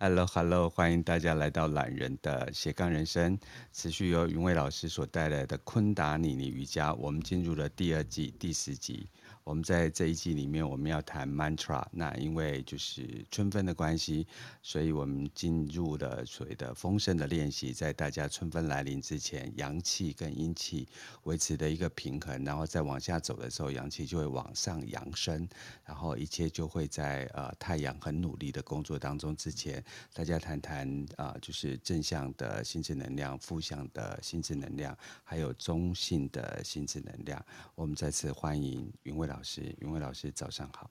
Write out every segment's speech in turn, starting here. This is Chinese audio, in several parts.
Hello， 欢迎大家来到懒人的斜杠人生，持续由云蔚老师所带来的昆达里尼瑜伽，我们进入了第二季第10集。我们在这一季里面，我们要谈 mantra。那因为就是春分的关系，所以我们进入了所谓的丰盛的练习，在大家春分来临之前，阳气跟阴气维持的一个平衡，然后再往下走的时候，阳气就会往上扬升，然后一切就会在太阳很努力的工作当中之前。大家谈谈就是正向的心智能量、负向的心智能量，还有中性的心智能量。我们再次欢迎云蔚老师。云蔚老师，早上好。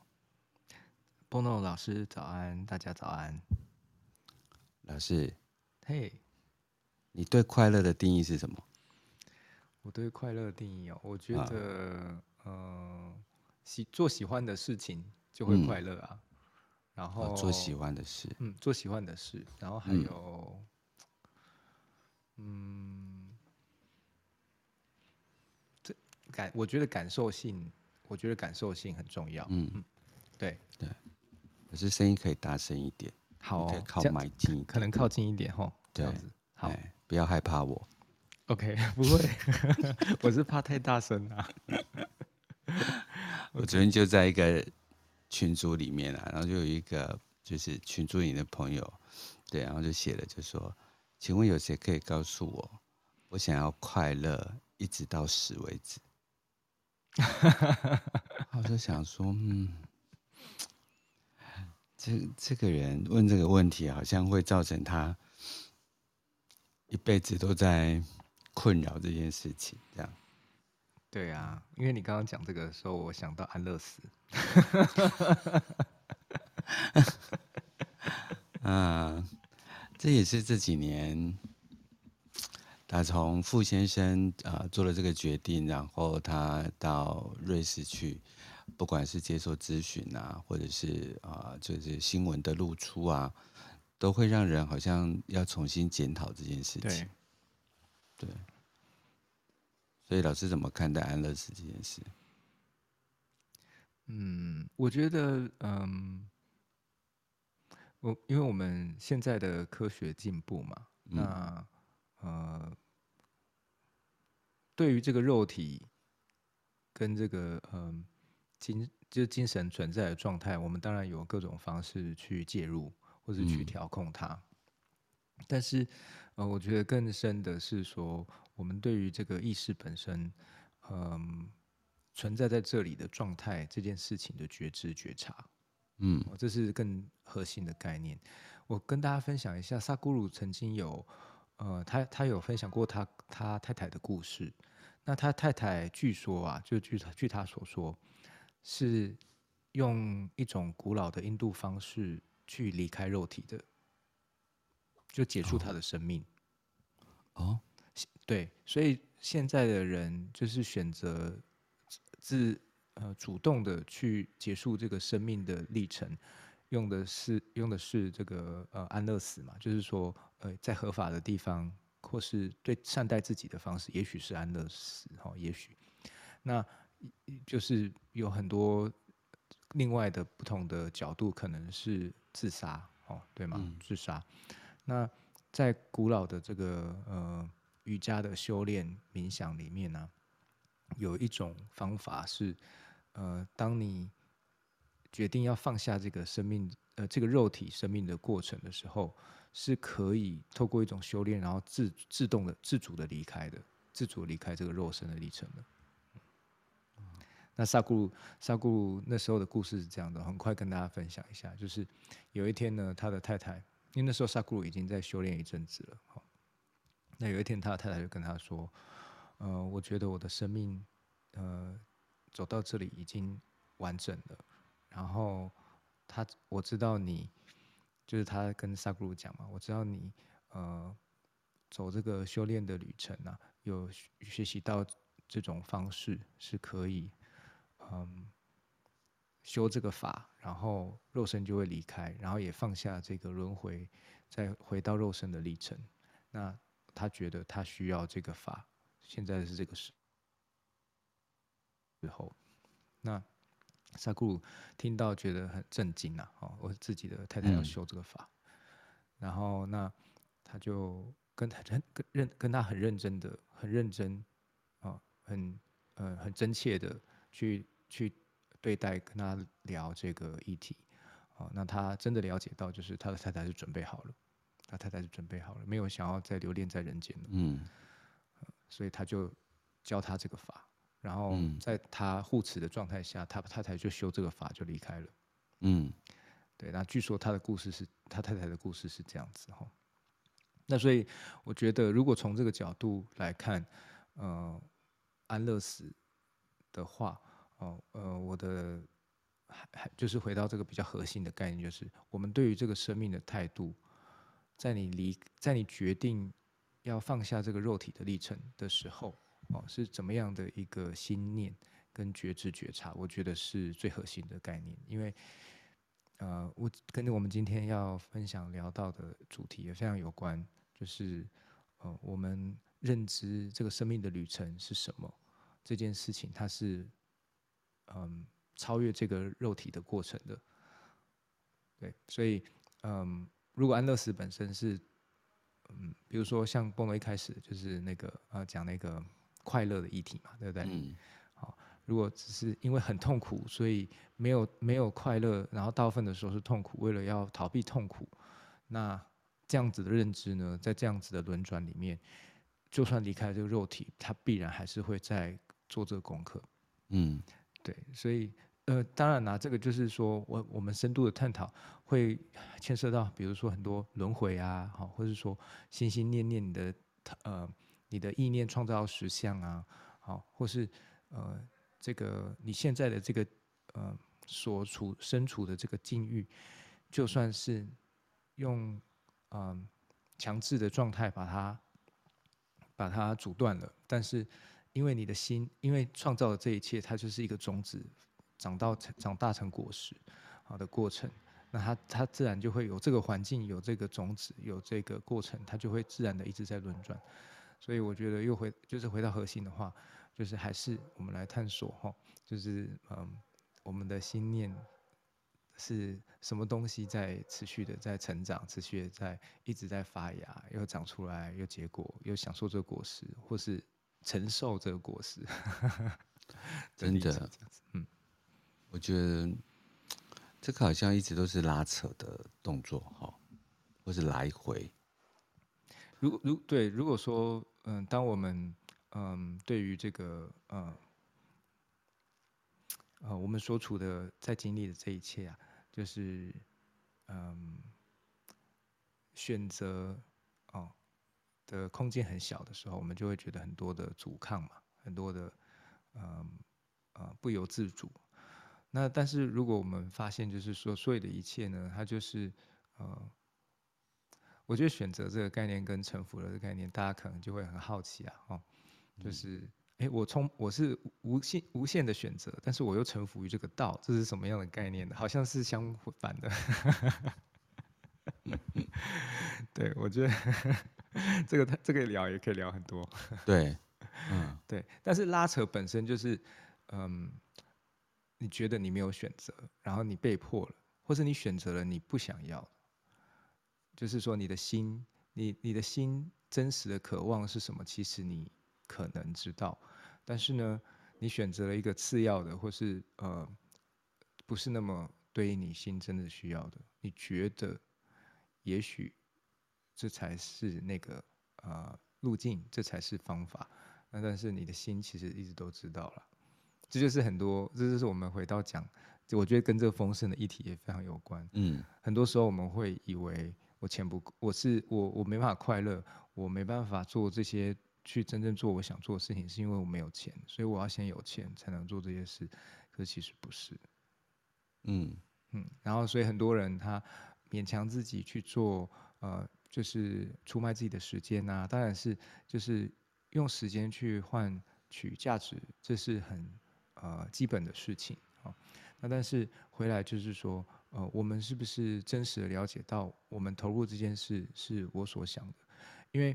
Bono 老师，早安，大家早安。老师，嘿、hey ，你对快乐的定义是什么？我对快乐的定义哦，我觉得做喜欢的事情就会快乐啊。然后做喜欢的事，做喜欢的事，然后还有，我觉得感受性很重要，对。可是声音可以大声一点，好、哦，可以靠麦近，可能靠近一点吼，这样子，好，不要害怕我 ，OK， 不会，我是怕太大声啊。我昨天就在一个群组里面啊，然后就有一个就是群组里的朋友，对，然后就写了，就说，请问有谁可以告诉我，我想要快乐一直到死为止？我就想说，这个人问这个问题，好像会造成他一辈子都在困扰这件事情，这样。对啊，因为你刚刚讲这个的时候，我想到安乐死。这也是这几年，打从傅先生做了这个决定，然后他到瑞士去，不管是接受咨询啊，或者是就是新闻的露出啊，都会让人好像要重新检讨这件事情。对。所以老师怎么看待安乐死这件事？我觉得，因为我们现在的科学进步嘛，那对于这个肉体跟这个精神存在的状态，我们当然有各种方式去介入或是去调控它，但是我觉得更深的是说，我们对于这个意识本身，存在在这里的状态这件事情的觉知觉察，这是更核心的概念。我跟大家分享一下，萨古鲁曾经有，他有分享过他太太的故事。那他太太据说啊，就据他所说，是用一种古老的印度方式去离开肉体的，就结束他的生命。哦。对，所以现在的人就是选择主动的去结束这个生命的历程，用的是这个安乐死嘛，就是说在合法的地方或是对善待自己的方式，也许是安乐死也许那就是有很多另外的不同的角度，可能是自杀对吗？自杀。那在古老的这个瑜伽的修炼冥想里面呢，有一种方法是，当你决定要放下这个生命，这个肉体生命的过程的时候，是可以透过一种修炼，然后自主的离开的，自主离开这个肉身的历程的。那萨古鲁那时候的故事是这样的，很快跟大家分享一下，就是有一天呢，他的太太，因为那时候萨古鲁已经在修炼一阵子了，那有一天，他的太太就跟他说：“我觉得我的生命，走到这里已经完整了。然后我知道你，就是他跟萨古鲁讲嘛，我知道你，走这个修炼的旅程啊，有学习到这种方式是可以，修这个法，然后肉身就会离开，然后也放下这个轮回，再回到肉身的历程。那。”他觉得他需要这个法，现在是这个时候。那萨古鲁听到觉得很震惊啊！我自己的太太要修这个法，然后那他就跟他很认真的、很认真啊、很真切的去对待，跟他聊这个议题啊、那他真的了解到，就是他的太太是准备好了，他太太是准备好了，没有想要再留恋在人间了。嗯，所以他就教他这个法，然后在他护持的状态下，他太太就修这个法就离开了。嗯，对。那据说他太太的故事是这样子哈。那所以我觉得，如果从这个角度来看，安乐死的话，我的就是回到这个比较核心的概念，就是我们对于这个生命的态度，在你决定要放下这个肉体的历程的时候，是怎么样的一个心念跟觉知觉察，我觉得是最核心的概念。因为跟我们今天要分享聊到的主题也非常有关，就是我们认知这个生命的旅程是什么这件事情，它是超越这个肉体的过程的。对，所以如果安乐死本身是比如说像Bono一开始就是那个讲那个快乐的议题嘛，对不对？好，如果只是因为很痛苦，所以没有快乐，然后大部分的时候是痛苦，为了要逃避痛苦，那这样子的认知呢，在这样子的轮转里面，就算离开这个肉体，他必然还是会在做这个功课。嗯，对，所以当然啦，这个就是说我们深度的探讨会牵涉到，比如说很多轮回啊，好，或是说心心念念你的意念创造实相啊，好，或是这个你现在的这个所处身处的这个境遇，就算是用强制的状态把它阻断了，但是因为你的心，因为创造的这一切，它就是一个种子。长大成果实好的过程，那它自然就会有这个环境，有这个种子，有这个过程，它就会自然的一直在轮转。所以我觉得回到核心的话，就是还是我们来探索就是我们的心念是什么东西在持续的在成长，持续的在一直在发芽，又长出来，又结果，又享受这个果实，或是承受这个果实。真的，我觉得这个好像一直都是拉扯的动作哈，或是来回。如果说当我们对于这个我们所处的在经历的这一切啊，就是选择的空间很小的时候，我们就会觉得很多的阻抗嘛，很多的不由自主。那但是如果我们发现，就是说所有的一切呢，它就是我觉得选择这个概念跟臣服的这个概念，大家可能就会很好奇啊，就是我是无限的选择，但是我又臣服于这个道，这是什么样的概念呢？好像是相反的。对，我觉得这个聊也可以聊很多。对，对，但是拉扯本身就是你觉得你没有选择，然后你被迫了，或是你选择了你不想要，就是说你的心，你的心真实的渴望是什么？其实你可能知道，但是呢，你选择了一个次要的，或是不是那么对于你心真的需要的，你觉得也许这才是那个路径，这才是方法。那但是你的心其实一直都知道了。这就是很多，这就是我们回到讲，我觉得跟这个丰盛的议题也非常有关。很多时候我们会以为我没办法快乐，我没办法做这些去真正做我想做的事情，是因为我没有钱，所以我要先有钱才能做这些事。可是其实不是。然后所以很多人他勉强自己去做，就是出卖自己的时间啊，当然是就是用时间去换取价值，这是很基本的事情啊。那但是回来就是说，我们是不是真实的了解到，我们投入这件事是我所想的？因为，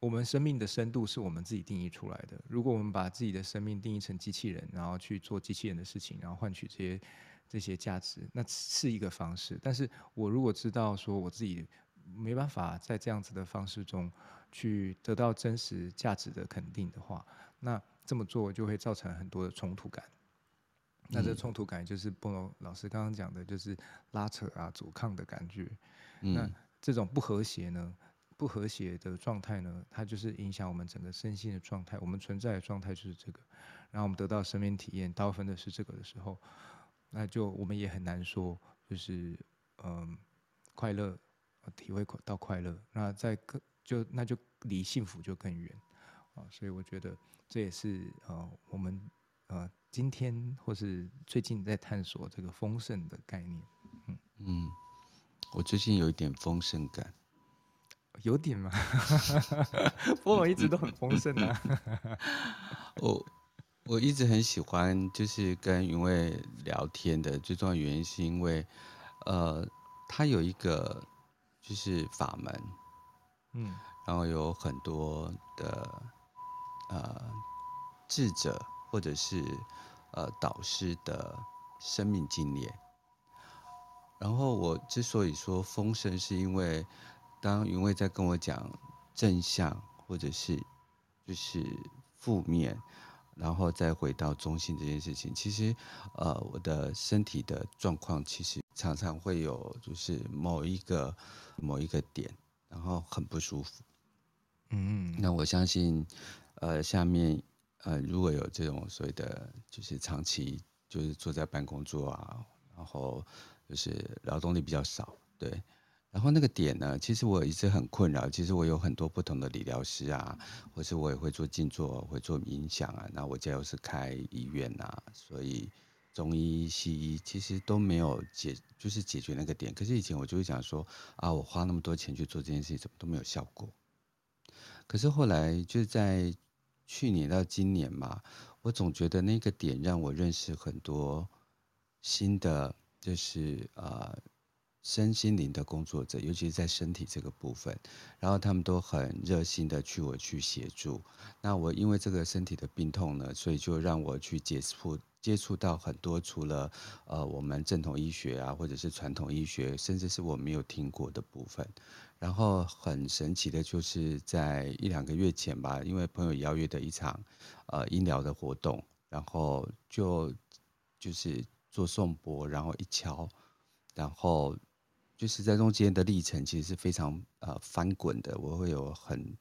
我们生命的深度是我们自己定义出来的。如果我们把自己的生命定义成机器人，然后去做机器人的事情，然后换取这些这些价值，那是一个方式。但是我如果知道说我自己没办法在这样子的方式中去得到真实价值的肯定的话，那这么做就会造成很多的冲突感。那这冲突感就是 Bono 老师刚刚讲的，就是拉扯啊、阻抗的感觉。那这种不和谐呢，不和谐的状态呢，它就是影响我们整个身心的状态，我们存在的状态就是这个。然后我们得到生命体验，大部分的是这个的时候，那就我们也很难说，就是快乐，体会到快乐，那那就离幸福就更远啊。所以我觉得这也是我们今天或是最近在探索这个丰盛的概念。我最近有一点丰盛感。有点吗？不过我一直都很丰盛啊。我一直很喜欢就是跟云蔚聊天的最重要原因是因为他有一个就是法门，然后有很多的智者或者是导师的生命经验。然后我之所以说丰盛，是因为当云蔚在跟我讲正向或者是就是负面，然后再回到中性这件事情，其实我的身体的状况其实常常会有就是某一个点，然后很不舒服。那我相信下面如果有这种所谓的就是长期就是坐在办公桌啊，然后就是劳动力比较少，对。然后那个点呢，其实我一直很困扰。其实我有很多不同的理疗师啊，或是我也会做静坐，会做冥想啊。那我家又是开医院啊，所以中医、西医其实都没有就是解决那个点。可是以前我就会讲说啊，我花那么多钱去做这件事情，怎么都没有效果。可是后来就在去年到今年嘛，我总觉得那个点让我认识很多新的，就是身心灵的工作者，尤其是在身体这个部分，然后他们都很热心的去我去协助。那我因为这个身体的病痛呢，所以就让我去接触到很多除了我们正统医学啊，或者是传统医学，甚至是我没有听过的部分。然后很神奇的就是在一两个月前吧，因为朋友邀约的一场医疗的活动，然后就是做颂钵，然后一敲，然后就是在中间的历程其实是非常翻滚的。我会有很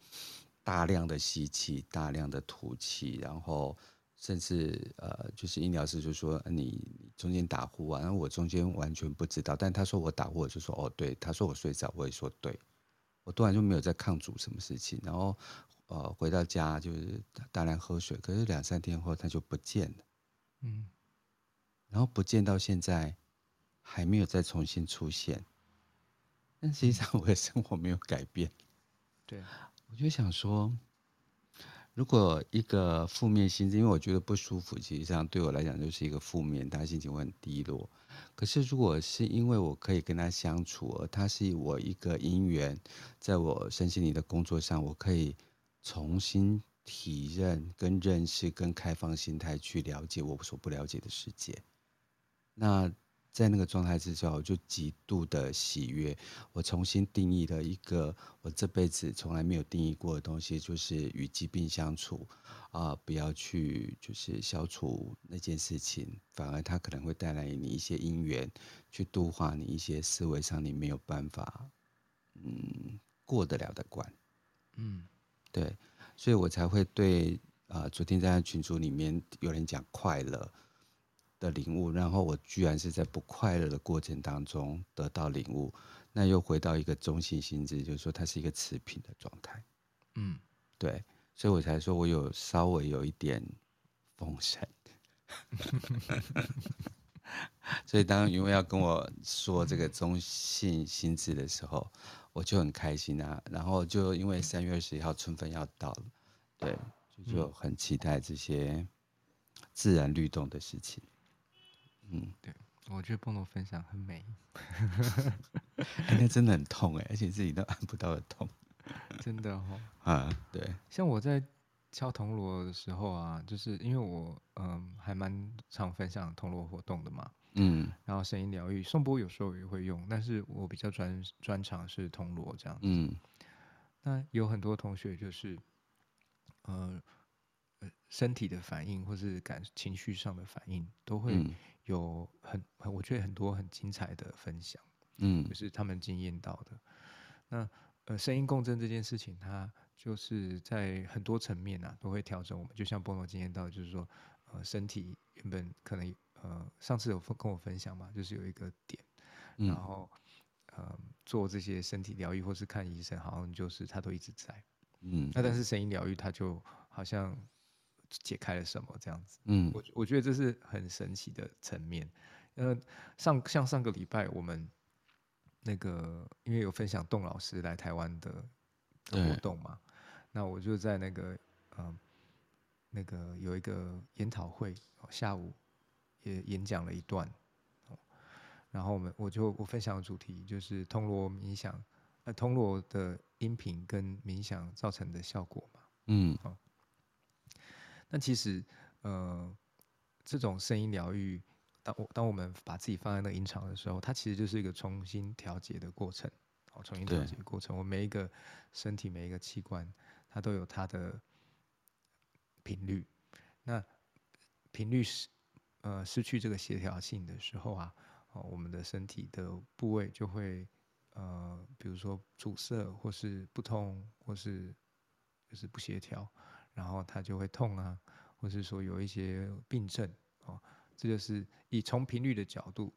大量的吸气，大量的吐气，然后甚至就是医疗师就说你中间打呼啊，然后我中间完全不知道，但他说我打呼，我就说哦对，他说我睡着，我也说对，我突然就没有在抗阻什么事情。然后回到家就是大量喝水，可是两三天后他就不见了，然后不见到现在还没有再重新出现，但实际上我的生活没有改变。对，我就想说，如果一个负面心情，因为我觉得不舒服，其实上对我来讲就是一个负面，他心情会很低落。可是如果是因为我可以跟他相处，他是我一个因缘，在我身心灵的工作上，我可以重新体认、跟认识、跟开放心态去了解我所不了解的世界。那在那个状态之下，我就极度的喜悦。我重新定义了一个我这辈子从来没有定义过的东西，就是与疾病相处不要去就是消除那件事情，反而它可能会带来你一些因缘，去度化你一些思维上你没有办法过得了的关。对，所以我才会对昨天在群组里面有人讲快乐的领悟，然后我居然是在不快乐的过程当中得到领悟，那又回到一个中性心智，就是说它是一个持平的状态。对，所以我才说我有稍微有一点丰盛。所以当云蔚要跟我说这个中性心智的时候，我就很开心啊。然后就因为3月21号春分要到了，对，就很期待这些自然律动的事情。对，我觉得Bono分享很美。那真的很痛，而且自己都按不到的痛。真的哦。对，像我在敲铜锣的时候啊，就是因为我还蛮常分享铜锣活动的嘛，嗯，然后声音疗愈，颂钵有时候也会用，但是我比较专长是铜锣这样子，嗯，那有很多同学就是身体的反应或是情绪上的反应都会有我觉得很多很精彩的分享，嗯，就是他们经验到的。那声音共振这件事情，它就是在很多层面啊，都会调整我们。就像Bono经验到，就是说，身体原本可能上次有跟我分享嘛，就是有一个点，然后做这些身体疗愈或是看医生，好像就是它都一直在，嗯。那但是声音疗愈，它就好像解开了什么这样子，嗯。我觉得这是很神奇的层面。像上个礼拜我们那个，因为有分享董老师来台湾的活动嘛，那我就在那个有一个研讨会，下午也演讲了一段，然后我分享的主题就是铜锣冥想，铜锣的音频跟冥想造成的效果嘛，嗯，好，那其实这种声音疗愈。当我们把自己放在那个音场的时候，它其实就是一个重新调节的过程。重新调节的过程，我每一个身体每一个器官，它都有它的频率。那频率失去这个协调性的时候啊，我们的身体的部位就会比如说阻塞，或是不通，或是就是不协调，然后它就会痛啊，或是说有一些病症。这就是以从频率的角度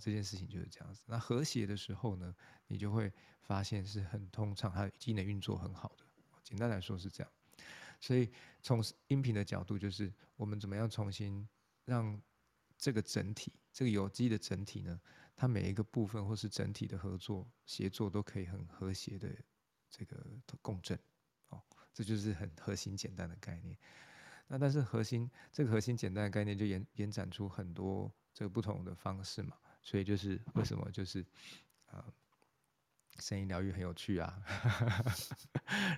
这件事情就是这样子。那和谐的时候呢，你就会发现是很通畅，它机能运作很好的。简单来说是这样。所以从音频的角度，就是我们怎么样重新让这个整体，这个有机的整体呢，它每一个部分或是整体的合作协作都可以很和谐的这个共振。这就是很核心简单的概念。那但是这个核心简单的概念就延展出很多这个不同的方式嘛，所以就是为什么就是声音疗愈很有趣啊，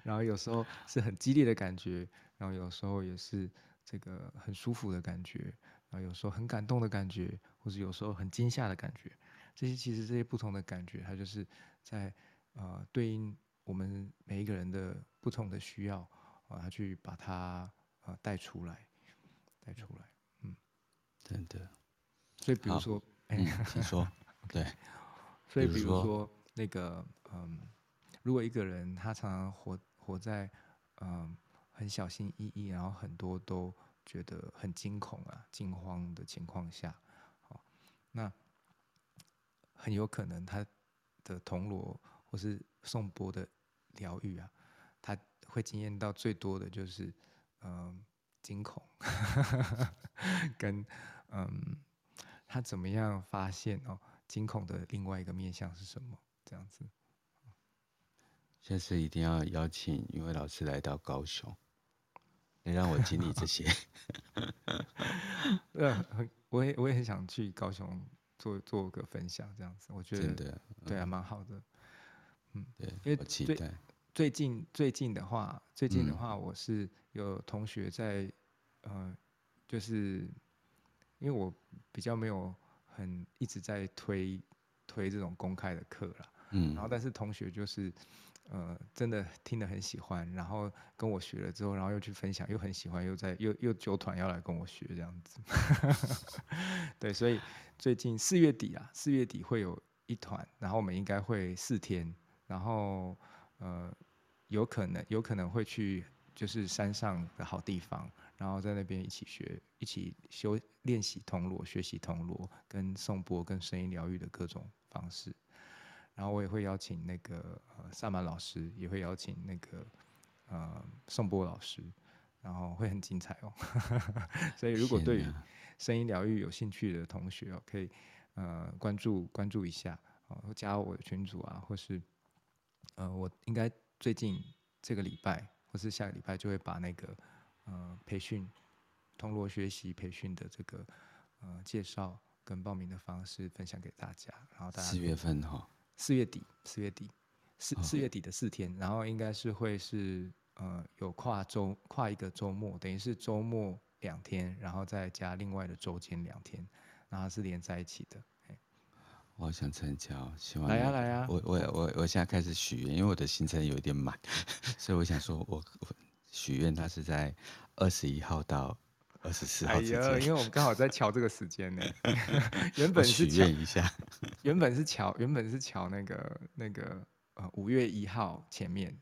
然后有时候是很激烈的感觉，然后有时候也是这个很舒服的感觉，然后有时候很感动的感觉，或者有时候很惊吓的感觉，这些不同的感觉，它就是在对应我们每一个人的不同的需要啊，它去把它。带出来，嗯，真的。所以比如说，你说，对。所以比如说那个，如果一个人他常常活在，很小心翼翼，然后很多都觉得很惊恐啊、惊慌的情况下，那很有可能他的铜锣或是颂钵的疗愈啊，他会经验到最多的就是。惊恐跟他怎么样发现惊恐的另外一个面向是什么？这样子，下次一定要邀请云伟老师来到高雄，能让我经历这些。对啊，我也很想去高雄做个分享，这样子，我觉得真的对啊，蛮好的。嗯，对，因为我期待。最近的话，我是有同学在，就是因为我比较没有很一直在推这种公开的课啦，嗯，然后但是同学就是，真的听得很喜欢，然后跟我学了之后，然后又去分享，又很喜欢，又纠团要来跟我学这样子，对，所以最近四月底会有一团，然后我们应该会4天，然后有可能会去就是山上的好地方，然后在那边一起练习铜锣，学习铜锣跟颂钵跟声音疗愈的各种方式。然后我也会邀请那个萨满老师，也会邀请那个颂钵老师，然后会很精彩哦。所以如果对于声音疗愈有兴趣的同学，可以关注一下，加我的群组啊，或是。我应该最近这个礼拜或是下个礼拜就会把那个培训铜锣学习培训的这个介绍跟报名的方式分享给大家，然后大家4月份4月底的4天，然后应该是会是有跨一个周末，等于是周末2天，然后再加另外的周间2天，然后是连在一起的。我想参加，希望来呀来呀！我现在开始许愿，因为我的行程有一点满，所以我想说我许愿，它是在21号到24号之间。哎呀，因为我们刚好在瞧这个时间呢。原本是瞧一下，原本是瞧那个5月1号前面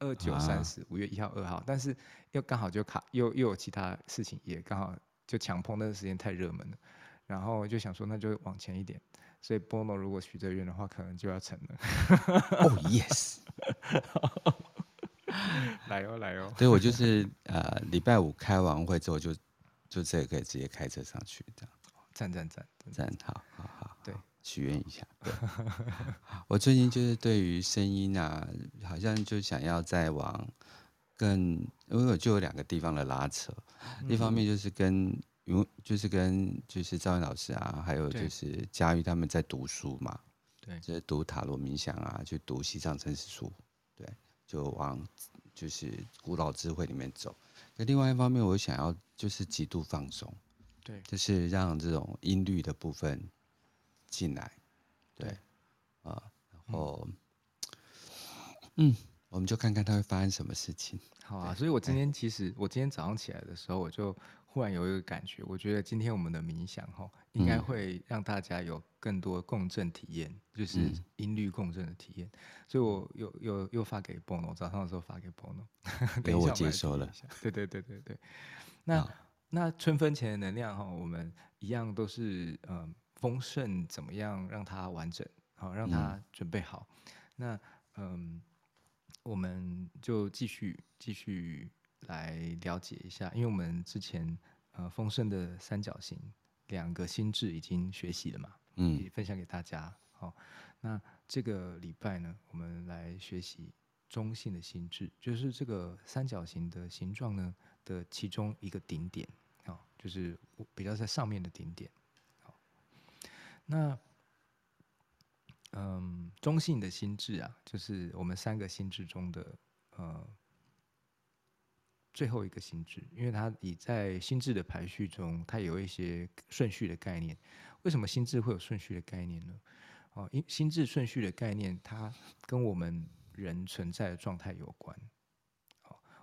，29、30，5月1号、2号，但是又刚好就卡，又有其他事情也刚好就强碰那个时间太热门了，然后就想说那就往前一点。所以 Bono 如果许这愿的话，可能就要成了。Oh yes， 来哦来哦！对，我就是礼拜5开完会之后就这个可以直接开车上去这样。赞，好，对，许愿一下。我最近就是对于声音啊，好像就想要再往更，因为我就有2个地方的拉扯，一方面就是跟赵云老师啊，还有就是嘉玉他们在读书嘛，对，就是读塔罗冥想啊，去读西藏城市书，对，就往就是古老智慧里面走。那另外一方面，我想要就是极度放松，对，就是让这种音律的部分进来，对，然后我们就看看它会发生什么事情。好啊，所以我今天早上起来的时候，我就忽然有一个感觉，我觉得今天我们的冥想应该会让大家有更多共振体验，就是音律共振的体验。所以我又发给 Bono， 早上的时候发给 Bono， 等一下我接收了。对。那春分前的能量我们一样都是丰盛，怎么样让它完整，好让它准备好。那我们就继续。来了解一下，因为我们之前丰盛的三角形2个心智已经学习了嘛，也分享给大家。好，那这个礼拜呢，我们来学习中性的心智，就是这个三角形的形状呢的其中一个顶点，好，就是比较在上面的顶点。好，那中性的心智啊，就是我们3个心智中的最后一个心智，因为它在心智的排序中，它有一些顺序的概念。为什么心智会有顺序的概念呢？心智顺序的概念，它跟我们人存在的状态有关。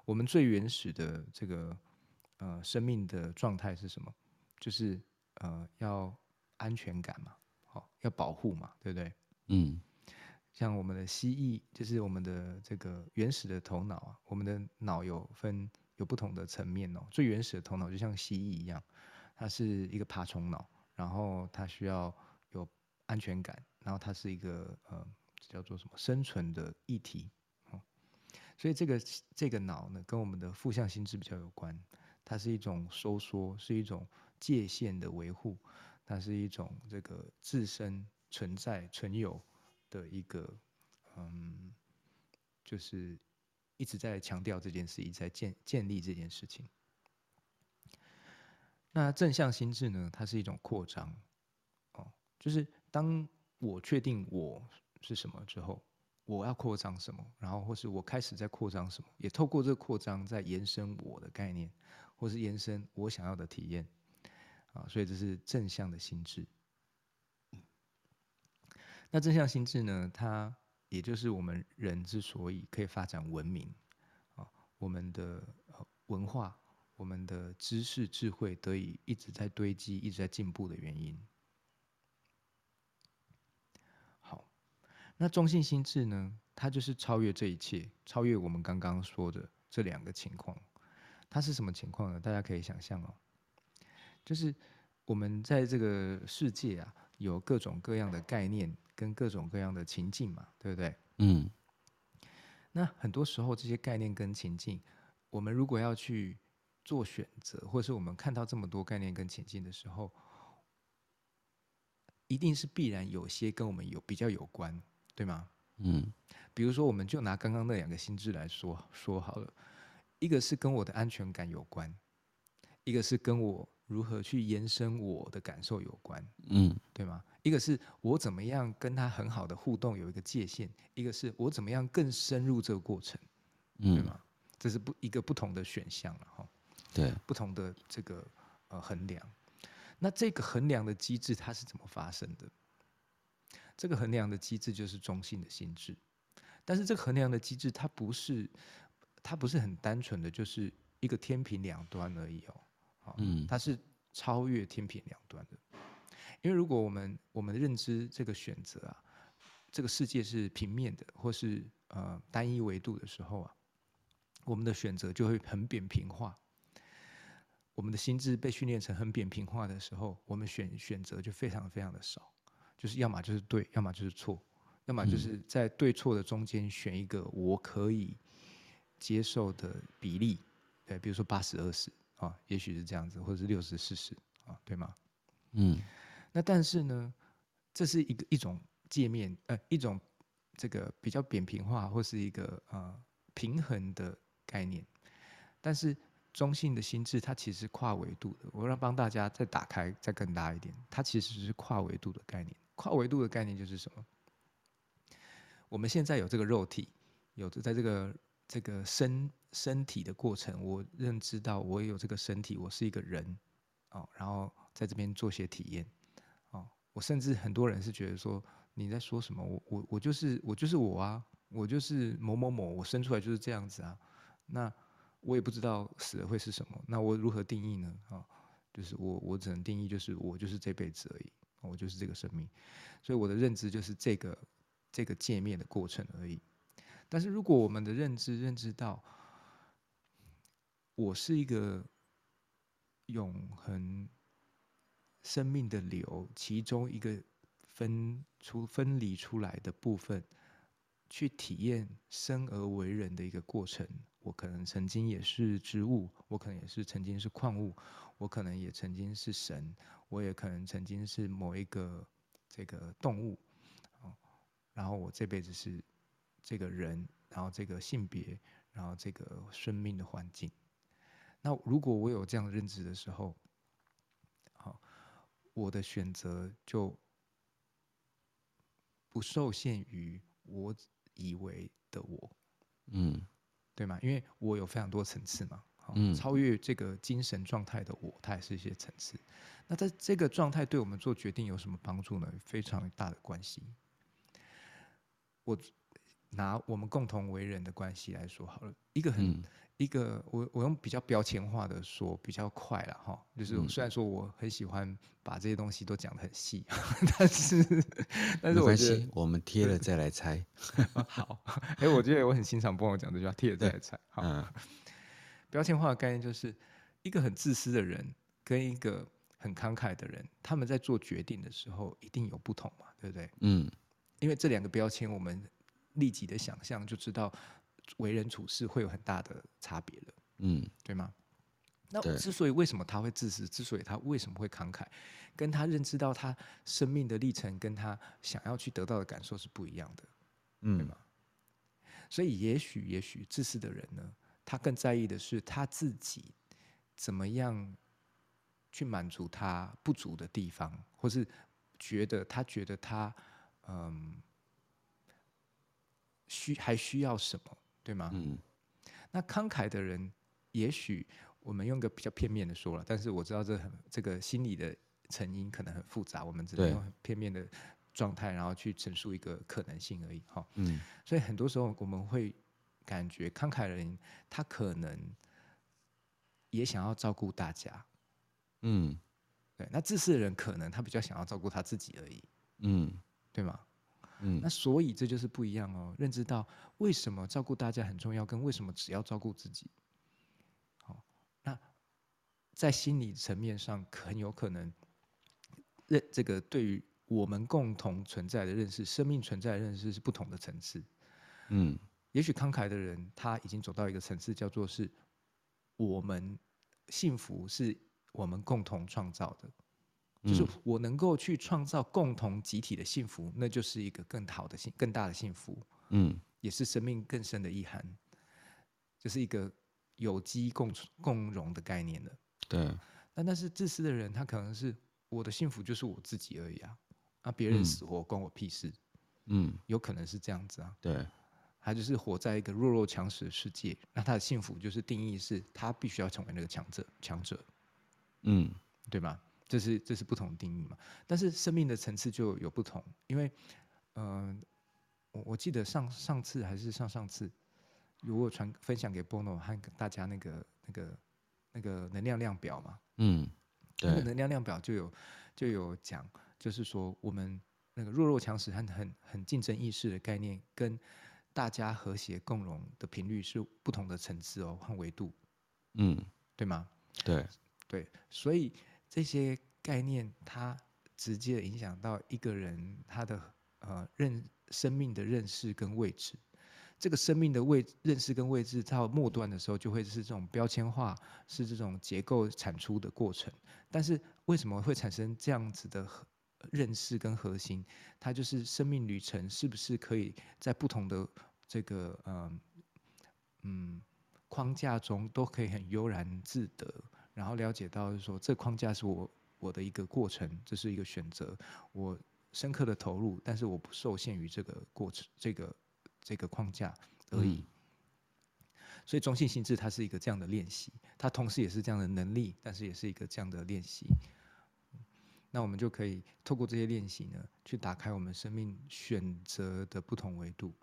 我们最原始的这个生命的状态是什么？就是要安全感嘛，要保护嘛，对不对？像我们的蜥蜴，就是我们的这个原始的头脑啊，我们的脑有不同的层面哦。最原始的头脑就像蜥蜴一样，它是一个爬虫脑，然后它需要有安全感，然后它是一个叫做什么生存的议题。所以这个脑呢，跟我们的负向心智比较有关，它是一种收缩，是一种界限的维护，它是一种这个自身存在存有的一个就是一直在强调这件事，一直在建立这件事情。那正向心智呢，它是一种扩张，就是当我确定我是什么之后，我要扩张什么，然后或是我开始在扩张什么，也透过这个扩张在延伸我的概念，或是延伸我想要的体验所以这是正向的心智。那正向心智呢，它也就是我们人之所以可以发展文明，我们的文化，我们的知识智慧得以一直在堆积，一直在进步的原因。好，那中性心智呢，它就是超越这一切，超越我们刚刚说的这2个情况。它是什么情况呢？大家可以想象就是我们在这个世界啊，有各种各样的概念跟各种各样的情境嘛，对不对？那很多时候这些概念跟情境，我们如果要去做选择，或是我们看到这么多概念跟情境的时候，一定是必然有些跟我们比较有关，对吗？比如说我们就拿刚刚那2个心智来说好了，一个是跟我的安全感有关，一个是跟我如何去延伸我的感受有关，对吗？一个是我怎么样跟他很好的互动，有一个界限；一个是我怎么样更深入这个过程，对吗？这是一个不同的选项了哈。对，不同的这个衡量。那这个衡量的机制它是怎么发生的？这个衡量的机制就是中性的心智，但是这个衡量的机制它不是很单纯的就是一个天平两端而已哦，它是超越天平两端的。因为如果我们认知这个选择啊，这个世界是平面的，或是单一维度的时候啊，我们的选择就会很扁平化。我们的心智被训练成很扁平化的时候，我们选择就非常非常的少，就是要么就是对，要么就是错，要么就是在对错的中间选一个我可以接受的比例，对，比如说80-20啊，也许是这样子，或者是60-40啊，对吗？嗯，那但是呢，这是一种界面，一种这个比较扁平化或是一个平衡的概念，但是中性的心智它其实是跨维度的，我要帮大家再打开再更大一点，它其实是跨维度的概念。跨维度的概念就是什么？我们现在有这个肉体，有在这个身体的过程，我认知到我有这个身体，我是一个人，哦，然后在这边做些体验，哦，我甚至很多人是觉得说你在说什么，我就是我啊，我就是某某某，我生出来就是这样子啊，那我也不知道死了会是什么，那我如何定义呢？哦，就是我只能定义就是我就是这辈子而已，我就是这个生命，所以我的认知就是这个界面的过程而已。但是如果我们的认知到我是一个永恒生命的流，其中一个分离出来的部分，去体验生而为人的一个过程。我可能曾经也是植物，我可能也是曾经是矿物，我可能也曾经是神，我也可能曾经是某一个这个动物，然后我这辈子是这个人，然后这个性别，然后这个生命的环境。那如果我有这样的认知的时候，我的选择就不受限于我以为的我，嗯，对吗？因为我有非常多层次嘛，超越这个精神状态的我，它也是一些层次。那在这个状态对我们做决定有什么帮助呢？非常大的关系。我拿我们共同为人的关系来说好了，一个 我用比较标签化的说比较快啦齁，就是虽然说我很喜欢把这些东西都讲得很细，但是我觉得我们贴了再来猜好，我觉得我很欣赏Bono讲这句话，贴了再来猜好，标签化的概念就是一个很自私的人跟一个很慷慨的人，他们在做决定的时候一定有不同嘛，对不对？嗯，因为这两个标签我们立即的想象就知道为人处事会有很大的差别了，嗯，对吗？那之所以为什么他会自私，之所以他为什么会慷慨，跟他认知到他生命的历程跟他想要去得到的感受是不一样的，嗯，对吗？所以也许自私的人呢，他更在意的是他自己怎么样去满足他不足的地方，或是觉得他还需要什么，对吗？嗯，那慷慨的人，也许我们用个比较片面的说了，但是我知道这个心理的成因可能很复杂，我们只能用很片面的状态，然后去陈述一个可能性而已，哦，嗯，所以很多时候我们会感觉慷慨的人他可能也想要照顾大家，嗯，对。那自私的人可能他比较想要照顾他自己而已，嗯，对吗？嗯，那所以这就是不一样哦，认知到为什么照顾大家很重要，跟为什么只要照顾自己，哦，那在心理层面上很有可能这个对于我们共同存在的认识，生命存在的认识是不同的层次，嗯，也许慷慨的人他已经走到一个层次，叫做是我们幸福是我们共同创造的，就是我能够去创造共同集体的幸福，那就是一个更大的幸福，嗯，也是生命更深的意涵，就是一个有机共荣的概念了。对，但是自私的人，他可能是我的幸福就是我自己而已啊，别人死活关我屁事，嗯，有可能是这样子啊。对，他就是活在一个弱肉强食的世界，那他的幸福就是定义是他必须要成为那个强者，嗯，对吗？这是不同的定义嘛。但是生命的层次就有不同，因为我记得上次还是上次，如果分享给 Bono 和大家那个能量量表嘛，嗯，对，那个能量量表就有讲，就是说我们那个弱肉强食和很竞争意识的概念，跟大家和谐共荣的频率是不同的层次哦，和维度，嗯，对吗？对，所以这些概念它直接影响到一个人他的生命的认识跟位置。这个生命的认识跟位置到末端的时候，就会是这种标签化，是这种结构产出的过程。但是为什么会产生这样子的认识跟核心？它就是生命旅程是不是可以在不同的这个框架中都可以很悠然自得，然后了解到说这框架是我的一个过程，这是一个选择，我深刻的投入，但是我不受限于这个过程这个框架而已，所以中性心智它是一个这样的练习，它同时也是这样的能力，但是也是一个这样的练习。那我们就可以透过这些练习呢，去打开我们生命选择的不同维度。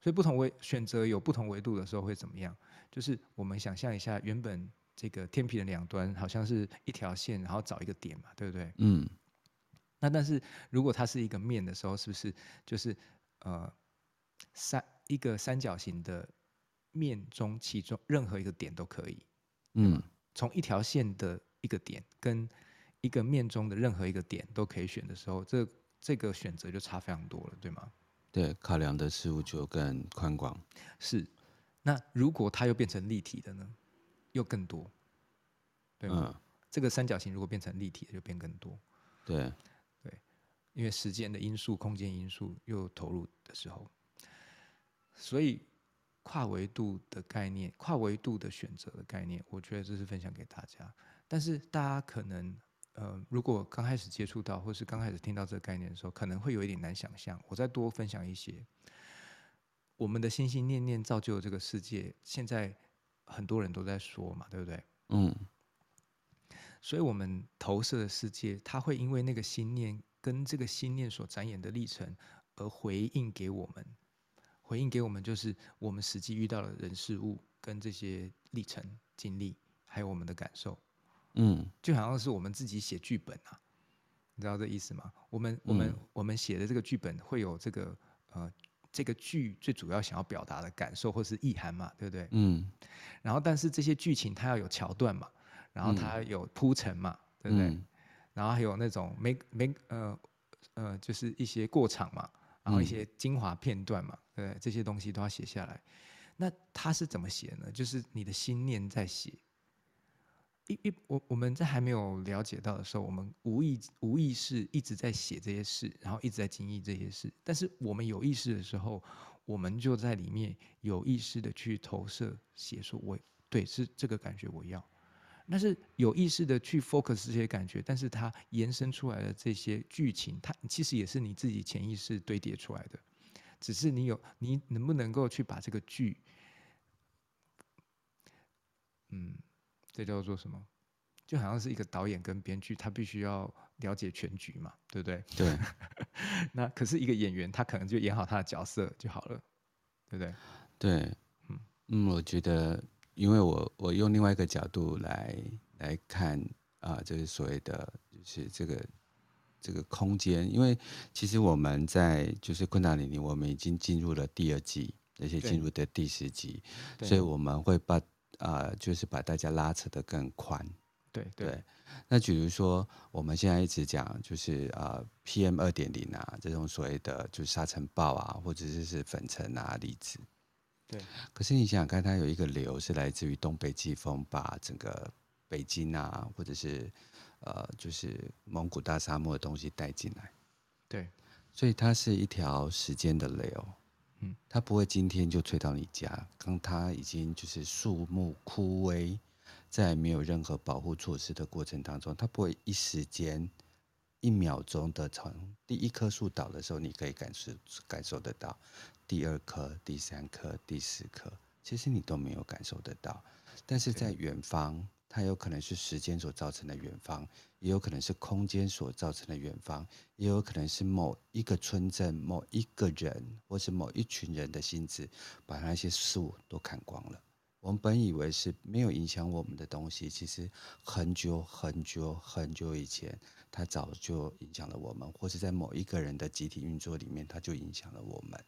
所以不同选择有不同维度的时候会怎么样？就是我们想象一下，原本这个天平的两端好像是一条线，然后找一个点嘛，对不对？嗯。那但是如果它是一个面的时候，是不是就是一个三角形的面中，其中任何一个点都可以，嗯，从一条线的一个点跟一个面中的任何一个点都可以选的时候，这个选择就差非常多了，对吗？对，考量的事物就更宽广。是，那如果它又变成立体的呢，又更多，对吗？嗯，这个三角形如果变成立体的，就变更多。对，因为时间的因素、空间因素又投入的时候。所以跨维度的概念、跨维度的选择的概念，我觉得这是分享给大家。但是大家可能如果刚开始接触到或是刚开始听到这个概念的时候，可能会有一点难想象。我再多分享一些，我们的心心念念造就了这个世界，现在很多人都在说嘛，对不对？嗯。所以我们投射的世界，它会因为那个心念跟这个心念所展演的历程而回应给我们。回应给我们就是我们实际遇到的人事物跟这些历程经历，还有我们的感受，嗯，就好像是我们自己写剧本啊，你知道这意思吗？我们写的这个剧本会有这个剧最主要想要表达的感受或是意涵嘛，对不对？嗯，然后但是这些剧情它要有桥段嘛，然后它有铺陈嘛，对不对？然后还有那种就是一些过场嘛。然后一些精华片段嘛，对，这些东西都要写下来。那它是怎么写呢？就是你的心念在写。我们在还没有了解到的时候，我们无意识一直在写这些事，然后一直在经历这些事。但是我们有意识的时候，我们就在里面有意识的去投射写说，对，是这个感觉我要。那是有意识的去 focus 这些感觉，但是它延伸出来的这些剧情，它其实也是你自己潜意识堆叠出来的，只是你能不能够去把这个剧，这叫做什么？就好像是一个导演跟编剧，他必须要了解全局嘛，对不对？对。那可是一个演员，他可能就演好他的角色就好了，对不对？对，我觉得。因为我用另外一个角度来看啊，就是所谓的就是这个空间，因为其实我们在就是昆达里尼，我们已经进入了第二季，而且进入的第10集，所以我们会把就是把大家拉扯得更宽。对，那比如说我们现在一直讲就是PM2.5 啊，这种所谓的就是沙尘暴啊，或者是粉尘啊、粒子。对，可是你想想看，它有一个流是来自于东北季风，把整个北京啊，或者是就是蒙古大沙漠的东西带进来。对，所以它是一条时间的流，它不会今天就吹到你家，当它已经就是树木枯萎，在没有任何保护措施的过程当中，它不会一时间1秒钟的从第一棵树倒的时候，你可以感受得到，第二棵、第三棵、第四棵，其实你都没有感受得到。但是在远方，它有可能是时间所造成的远方，也有可能是空间所造成的远方，也有可能是某一个村镇、某一个人或是某一群人的心智把那些树都砍光了。我们本以为是没有影响我们的东西，其实很久很久很久以前它早就影响了我们，或是在某一个人的集体运作里面它就影响了我们。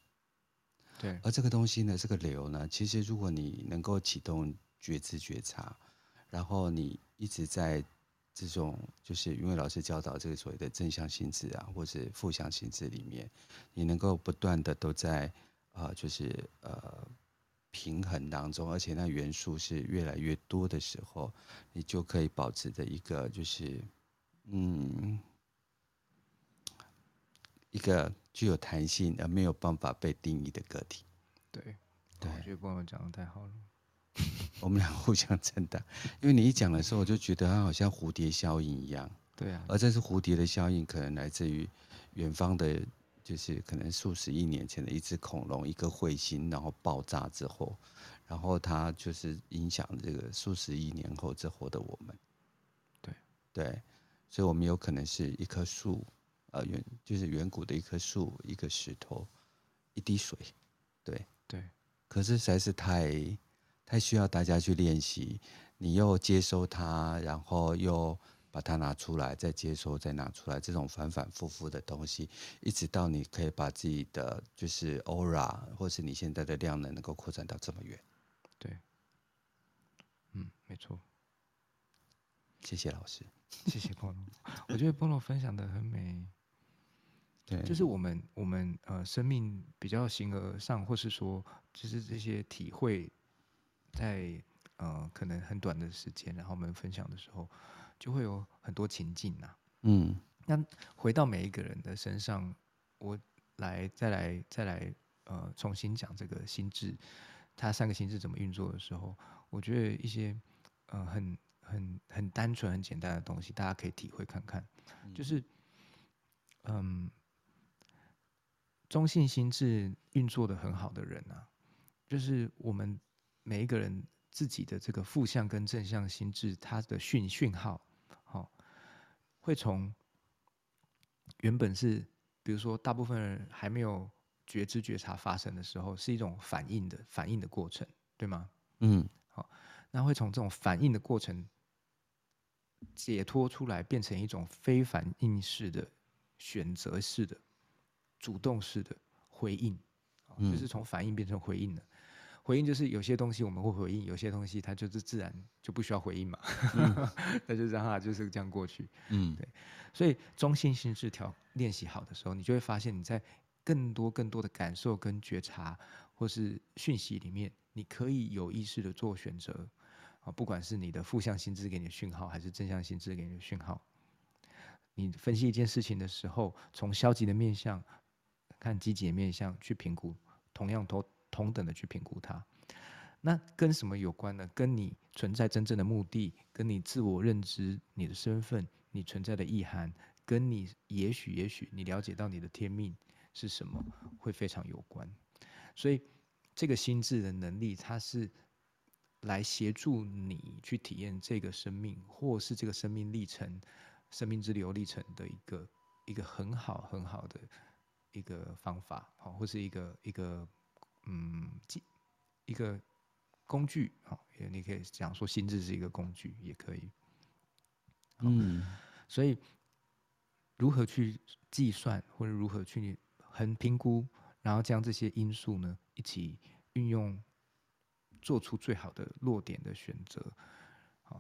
对，而这个东西呢，这个流呢，其实如果你能够启动觉知觉察，然后你一直在这种，就是因为老师教导这个所谓的正向心智啊，或是负向心智里面，你能够不断的都在平衡当中，而且那元素是越来越多的时候，你就可以保持着一个就是一个具有弹性而没有办法被定义的个体。对，对，我觉得Bono讲得太好了。我们俩互相称赞，因为你一讲的时候，我就觉得它好像蝴蝶效应一样。对啊，而这是蝴蝶的效应，可能来自于远方的，就是可能数十亿年前的一只恐龙，一个彗星，然后爆炸之后，然后它就是影响这个数十亿年后之后的我们。对对，所以我们有可能是一棵树，就是远古的一棵树，一个石头，一滴水。对对，可是实在是太需要大家去练习，你又接收它，然后又把它拿出来，再接收，再拿出来，这种反反复复的东西，一直到你可以把自己的就是 aura 或是你现在的量能能够扩展到这么远。对，没错。谢谢老师，谢谢 Bono。 我觉得 Bono 分享的很美。对，就是我们生命比较形而上，或是说就是这些体会。在可能很短的时间，然后我们分享的时候，就会有很多情境啊。那回到每一个人的身上，我再来重新讲这个心智，它三个心智怎么运作的时候，我觉得一些很单纯、很简单的东西，大家可以体会看看。就是中性心智运作的很好的人啊，就是我们。每一个人自己的这个负向跟正向心智，它的讯号，会从原本是，比如说大部分人还没有觉知觉察发生的时候，是一种反应的过程，对吗？那会从这种反应的过程解脱出来，变成一种非反应式的、选择式的、主动式的回应，就是从反应变成回应了。回应就是有些东西我们会回应，有些东西它就是自然就不需要回应嘛，那就让它就是这样过去。对。所以中性心智练习好的时候，你就会发现你在更多的感受跟觉察或是讯息里面，你可以有意识的做选择，不管是你的负向心智给你的讯号，还是正向心智给你的讯号。你分析一件事情的时候，从消极的面向看积极的面向去评估，同样都。同等的去评估它，那跟什么有关呢？跟你存在真正的目的，跟你自我认知、你的身份、你存在的意涵，跟你也许你了解到你的天命是什么，会非常有关。所以这个心智的能力，它是来协助你去体验这个生命，或是这个生命历程、生命之流历程的一个很好的一个方法，或是一个。一个工具，你可以讲说心智是一个工具，也可以。所以如何去计算，或者如何去评估，然后将这些因素呢一起运用，做出最好的落点的选择，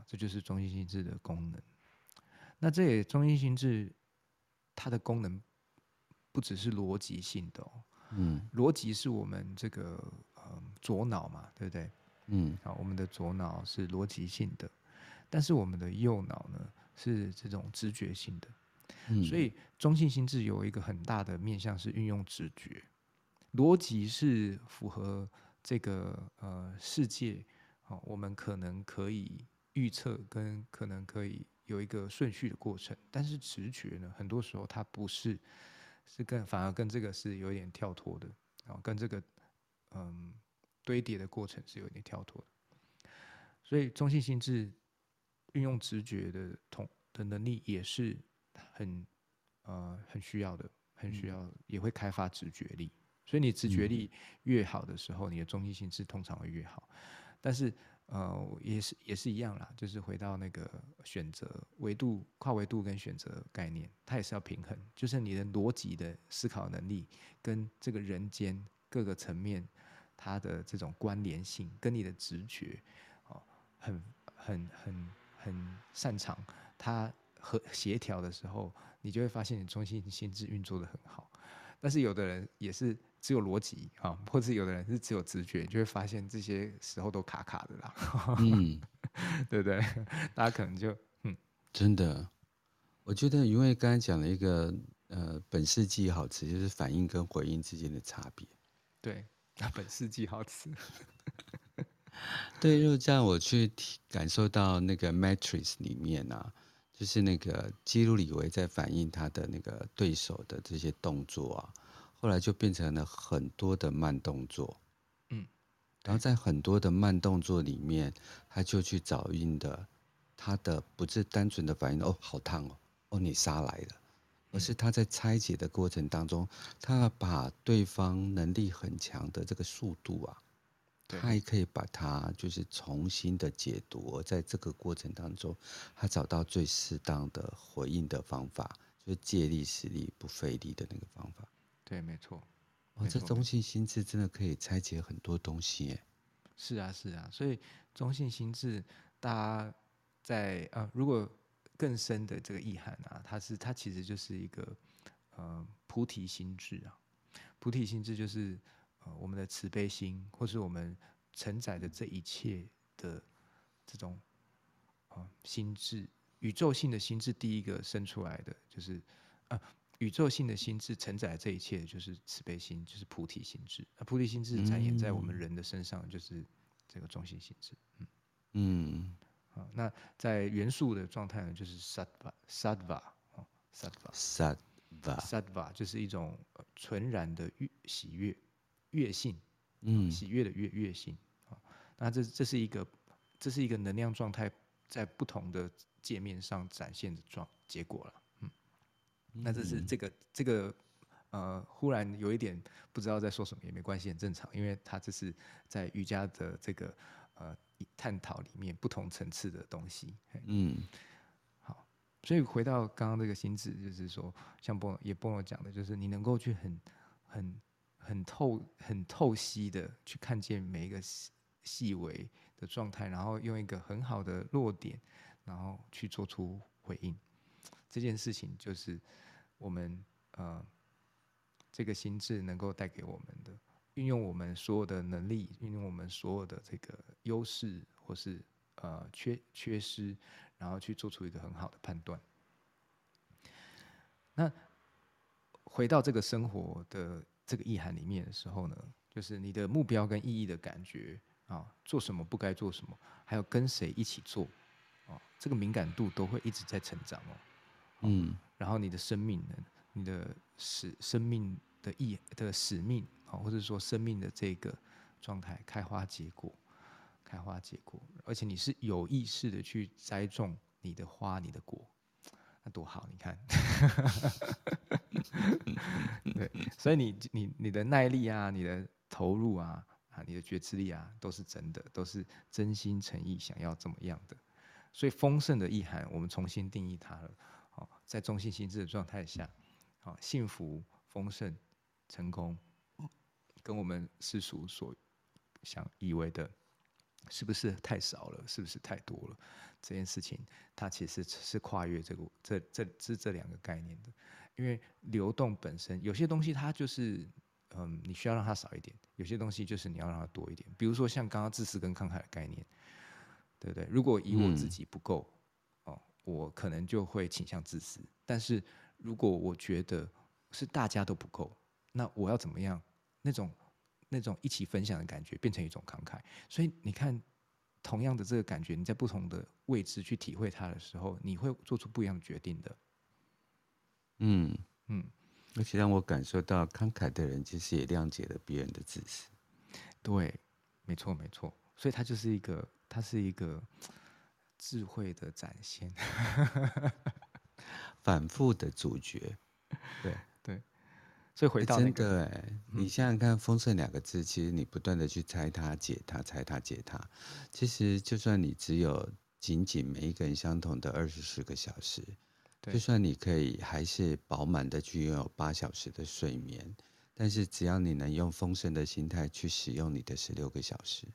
这就是中性心智的功能。那这也中性心智它的功能不只是逻辑性的哦。逻辑是我们这个左脑嘛，对不对？我们的左脑是逻辑性的，但是我们的右脑呢是这种直觉性的。所以中性心智有一个很大的面向是运用直觉，逻辑是符合这个世界，我们可能可以预测跟可能可以有一个顺序的过程。但是直觉呢，很多时候它不是，反而跟这个是有点跳脱的，然后跟这个堆叠的过程是有点跳脱的。所以中性心智运用直觉的能力也是很需要的，很需要，也会开发直觉力。所以你直觉力越好的时候，你的中性心智通常会越好。但是也是一样啦，就是回到那个选择维度、跨维度跟选择概念，它也是要平衡，就是你的逻辑的思考能力跟这个人间各个层面它的这种关联性，跟你的直觉很擅长，它和协调的时候，你就会发现你中性心智运作得很好。但是有的人也是只有逻辑啊，或者有的人是只有直觉，你就会发现这些时候都卡卡的啦。对不对？大家可能就真的，我觉得因为刚才讲了一个本世纪好词，就是反应跟回应之间的差别。对，本世纪好词。对，就这样我去感受到那个 Matrix 里面啊，就是那个基努里维在反映他的那个对手的这些动作啊，后来就变成了很多的慢动作，然后在很多的慢动作里面，他就去找应的，他的不是单纯的反应哦，好烫哦，哦你杀来了，而是他在拆解的过程当中，他把对方能力很强的这个速度啊，他也可以把它就是重新的解读，而在这个过程当中，他找到最适当的回应的方法，就是借力使力不费力的那个方法。对，没错。哦，这中性心智真的可以拆解很多东西耶。是啊，是啊，所以中性心智，大家在如果更深的这个意涵啊，它其实就是一个菩提心智啊，菩提心智就是。我们的慈悲心，或是我们承载的这一切的这种心智，宇宙性的心智，第一个生出来的就是宇宙性的心智承载这一切就是慈悲心，就是菩提心智。菩提心智展现在我们人的身上，就是这个中性心智。那在元素的状态呢，就是 sattva 就是一种纯然的喜悦。悦性，喜悦的悦性，那这是一个能量状态在不同的界面上展现的结果了，那这是这个忽然有一点不知道在说什么也没关系，很正常，因为它这是在瑜伽的这个探讨里面不同层次的东西，好，所以回到刚刚这个心智，就是说像Bono讲的，就是你能够去很透析的去看见每一个细微的状态，然后用一个很好的落点，然后去做出回应。这件事情就是我们这个心智能够带给我们的，运用我们所有的能力，运用我们所有的这个优势或是缺失，然后去做出一个很好的判断。那回到这个生活的这个意涵里面的时候呢，就是你的目标跟意义的感觉啊，做什么不该做什么，还有跟谁一起做啊，这个敏感度都会一直在成长然后你的生命呢，你的生命的使命啊，或者说生命的这个状态开花结果，而且你是有意识的去栽种你的花你的果，那多好！你看，对，所以你的耐力啊，你的投入啊，你的觉知力啊，都是真的，都是真心诚意想要怎么样的。所以丰盛的意涵，我们重新定义它了。在中性心智的状态下，幸福、丰盛、成功，跟我们世俗所想以为的，是不是太少了？是不是太多了？这件事情它其实是跨越这两个概念的，因为流动本身有些东西它就是你需要让它少一点，有些东西就是你要让它多一点。比如说像刚刚自私跟慷慨的概念，对不对？如果以我自己不够我可能就会倾向自私。但是如果我觉得是大家都不够，那我要怎么样？那种一起分享的感觉变成一种慷慨，所以你看，同样的这个感觉，你在不同的位置去体会它的时候，你会做出不一样的决定的。嗯嗯，而且让我感受到慷慨的人其实也谅解了别人的自私。对，没错没错，所以它就是一个，它是一个智慧的展现，反复的主角。对对，所以回到、那個欸、真的哎、欸，你想想看"丰盛"两个字，其实你不断的去拆它、解它、拆它、解它，其实就算你只有仅每一个人相同的24个小时，就算你可以还是饱满的去拥有8小时的睡眠，但是只要你能用丰盛的心态去使用你的16个小时，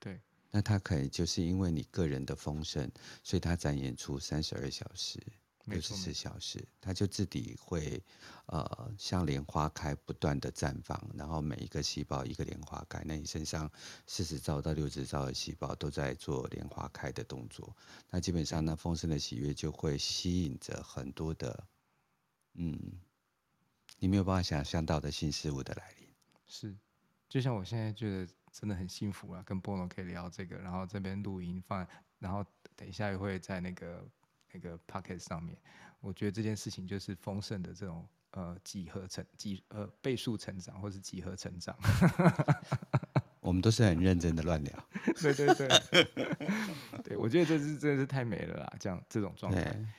对，那它可能就是因为你个人的丰盛，所以它展演出32小时、64小时，它就自己会像莲花开不断的绽放，然后每一个细胞一个莲花开，那你身上40兆到60兆的细胞都在做莲花开的动作，那基本上那丰盛的喜悦就会吸引着很多的你没有办法想象到的新事物的来临。是，就像我现在觉得真的很幸福啦，跟 Bono 可以聊这个，然后这边录音放，然后等一下也会在那个 Podcast 上面，我觉得这件事情就是丰盛的这种倍数成长，或是几何成长。我们都是很认真的乱聊。对对对，对，我觉得这是太美了啦，这样这种状态。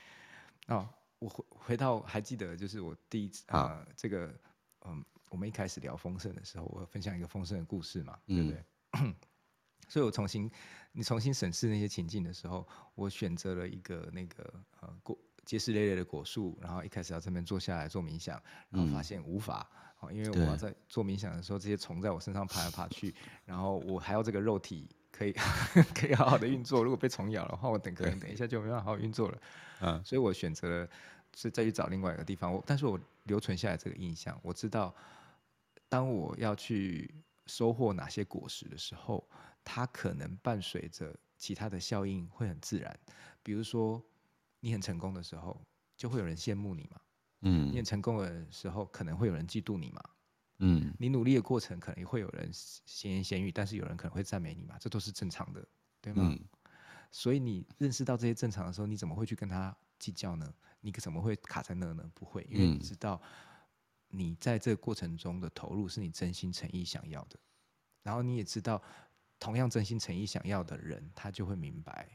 哦，我回到还记得，就是我第一次这个我们一开始聊丰盛的时候，我分享一个丰盛的故事嘛，对不对？所以我重新审视那些情境的时候，我选择了一个那个结实累累的果树，然后一开始要这边坐下来做冥想，然后发现无法，因为我要在做冥想的时候，这些虫在我身上爬来爬去，然后我还要这个肉体可以好好的运作，如果被虫咬的话，我可能等一下就没办法好好运作了。所以我选择了是再去找另外一个地方，但是我留存下来这个印象，我知道当我要去收获哪些果实的时候，它可能伴随着其他的效应会很自然。比如说你很成功的时候就会有人羡慕你嘛，你很成功的时候可能会有人嫉妒你嘛，你努力的过程可能会有人闲言闲语，但是有人可能会赞美你嘛，这都是正常的，对吗？所以你认识到这些正常的时候，你怎么会去跟他计较呢？你怎么会卡在那呢？不会，因为你知道你在这个过程中的投入是你真心诚意想要的，然后你也知道同样真心诚意想要的人，他就会明白，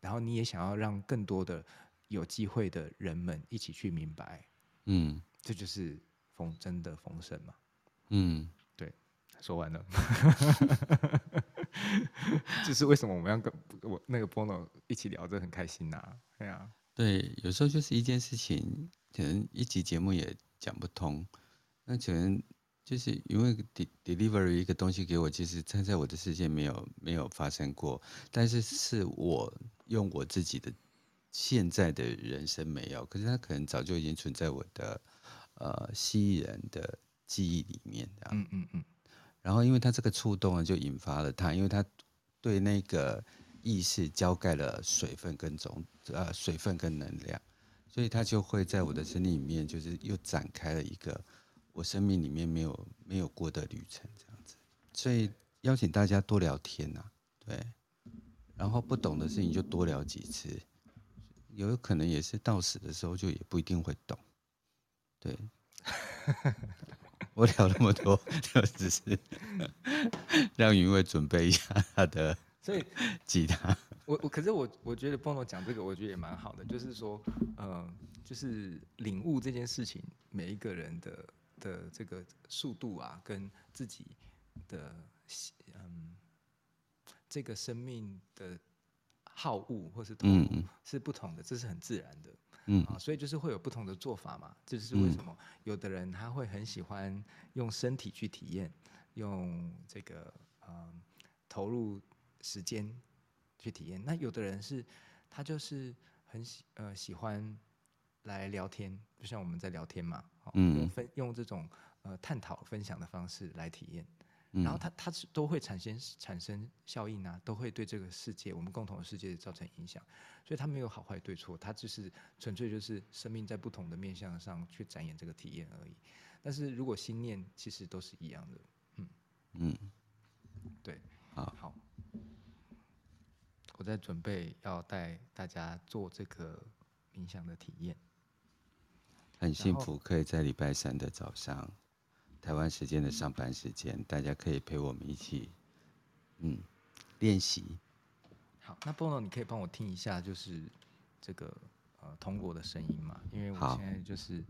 然后你也想要让更多的有机会的人们一起去明白，这就是真的丰盛嘛。对，说完了。这是为什么我们要跟我那个 Bono 一起聊着很开心啊。对啊，对，有时候就是一件事情，可能一集节目也讲不通，那可能就是因为 delivery 一个东西给我，其实站在我的世界没有发生过，但是我用我自己的现在的人生没有，可是它可能早就已经存在我的蜥蜴人的记忆里面。然后因为它这个触动就引发了它，因为它对那个意识浇盖了水分跟能量，所以它就会在我的身体里面，就是又展开了一个我生命里面没有过的旅程，这样子。所以邀请大家多聊天啊，对。然后不懂的事情就多聊几次，有可能也是到死的时候就也不一定会懂，对。我聊那么多，就只是让云蔚准备一下他的吉他。可是我觉得 Bono 讲这个，我觉得也蛮好的，就是说，就是领悟这件事情，每一个人的这个速度啊，跟自己的这个生命的好恶或是投入是不同的，这是很自然的。所以就是会有不同的做法嘛，这就是为什么有的人他会很喜欢用身体去体验，用这个投入时间去体验。那有的人是他就是很喜欢来聊天，就像我们在聊天嘛，用这种探讨分享的方式来体验，然后它都会产生效应啊，都会对这个世界，我们共同的世界造成影响。所以它没有好坏对错，它就是纯粹就是生命在不同的面向上去展演这个体验而已。但是如果心念其实都是一样的，对，好，我在准备要带大家做这个冥想的体验。很幸福可以在礼拜三的早上台湾时间的上班时间，大家可以陪我们一起练习。好，那 Bono 你可以帮我听一下就是这个铜锣的声音嘛，因为我现在就是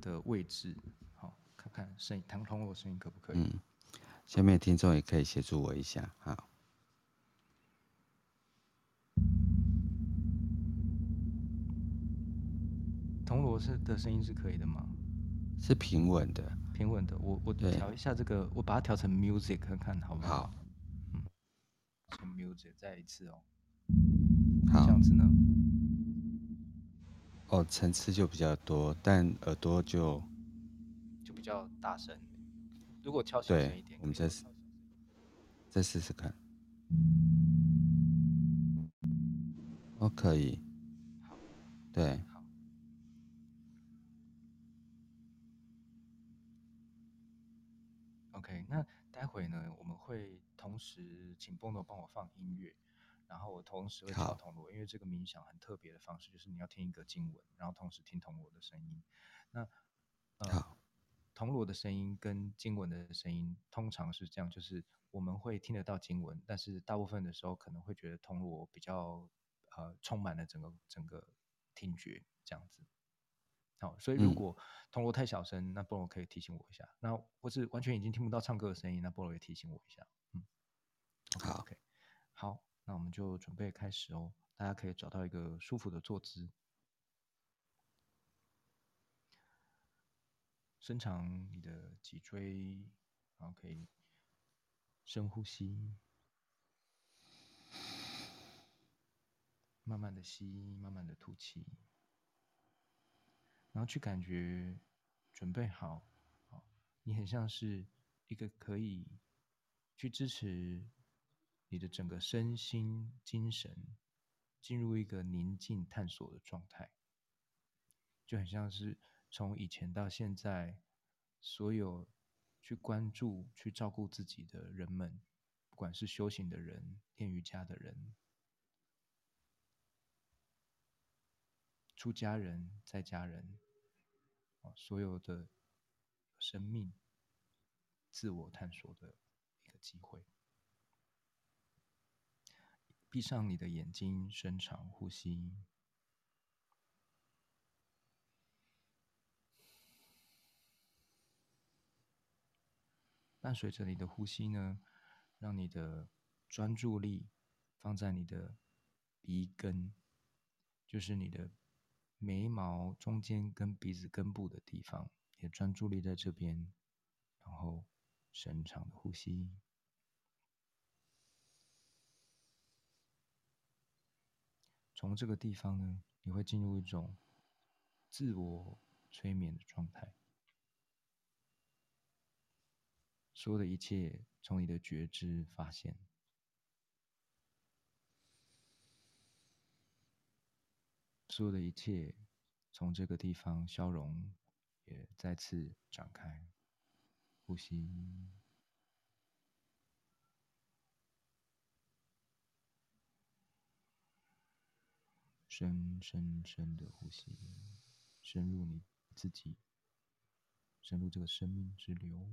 的位置，好，看看声音，弹铜锣的声音可不可以？下面的听众也可以协助我一下，好。铜锣的声音是可以的吗？是平稳的，平稳的。我调一下这个，我把它调成 music 看看好不好？好，从 music 再一次哦。好，这样子呢？哦，层次就比较多，但耳朵就比较大声。如果敲小声一点，我们再试试看。哦，可以。好，对。好。OK， 那待会呢，我们会同时请Bono帮我放音乐。然后我同时会敲铜锣，因为这个冥想很特别的方式就是你要听一个经文，然后同时听铜锣的声音。那铜锣的声音跟经文的声音通常是这样，就是我们会听得到经文，但是大部分的时候可能会觉得铜锣比较充满了整个听觉这样子。好，所以如果铜锣太小声，那Bono可以提醒我一下。那或是完全已经听不到唱歌的声音，那Bono也提醒我一下。好 ，OK， 好。那我们就准备开始哦，大家可以找到一个舒服的坐姿，伸长你的脊椎，然后可以深呼吸，慢慢的吸，慢慢的吐气，然后去感觉准备好，你很像是一个可以去支持你的整个身心精神进入一个宁静探索的状态，就很像是从以前到现在所有去关注去照顾自己的人们，不管是修行的人、练瑜伽的人、出家人、在家人，所有的生命自我探索的一个机会。闭上你的眼睛，深长呼吸，伴随着你的呼吸呢，让你的专注力放在你的鼻根，就是你的眉毛中间跟鼻子根部的地方，你的专注力在这边，然后深长的呼吸。从这个地方呢，你会进入一种自我催眠的状态。所有的一切从你的觉知发现。所有的一切从这个地方消融，也再次展开。呼吸。深深深的呼吸，深入你自己，深入这个生命之流。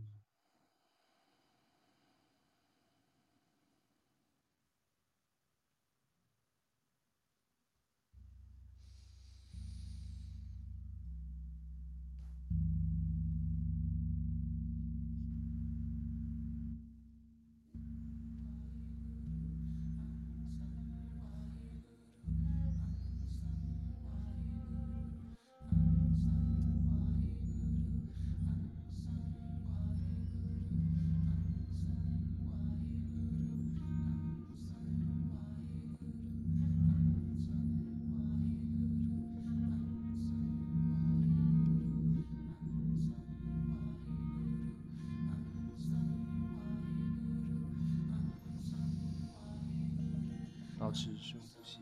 保持深呼吸，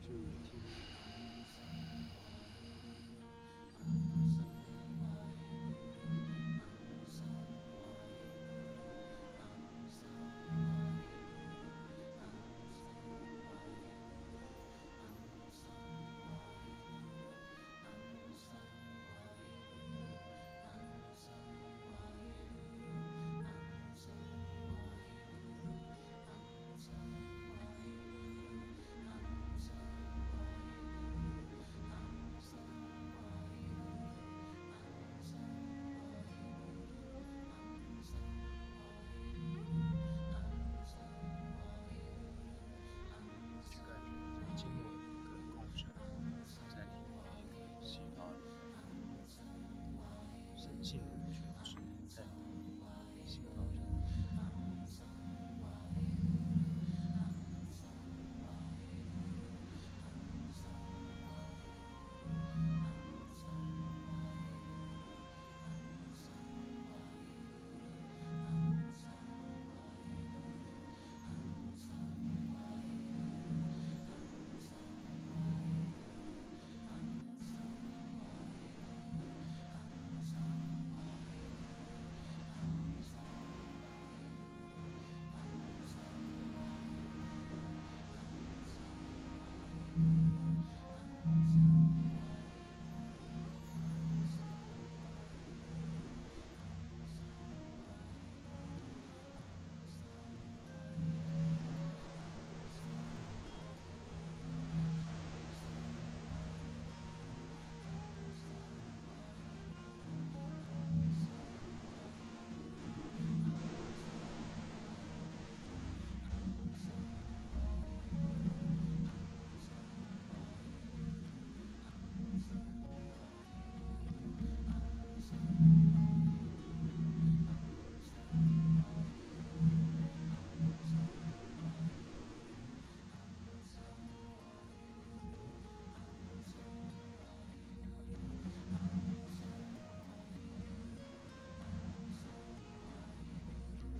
就听。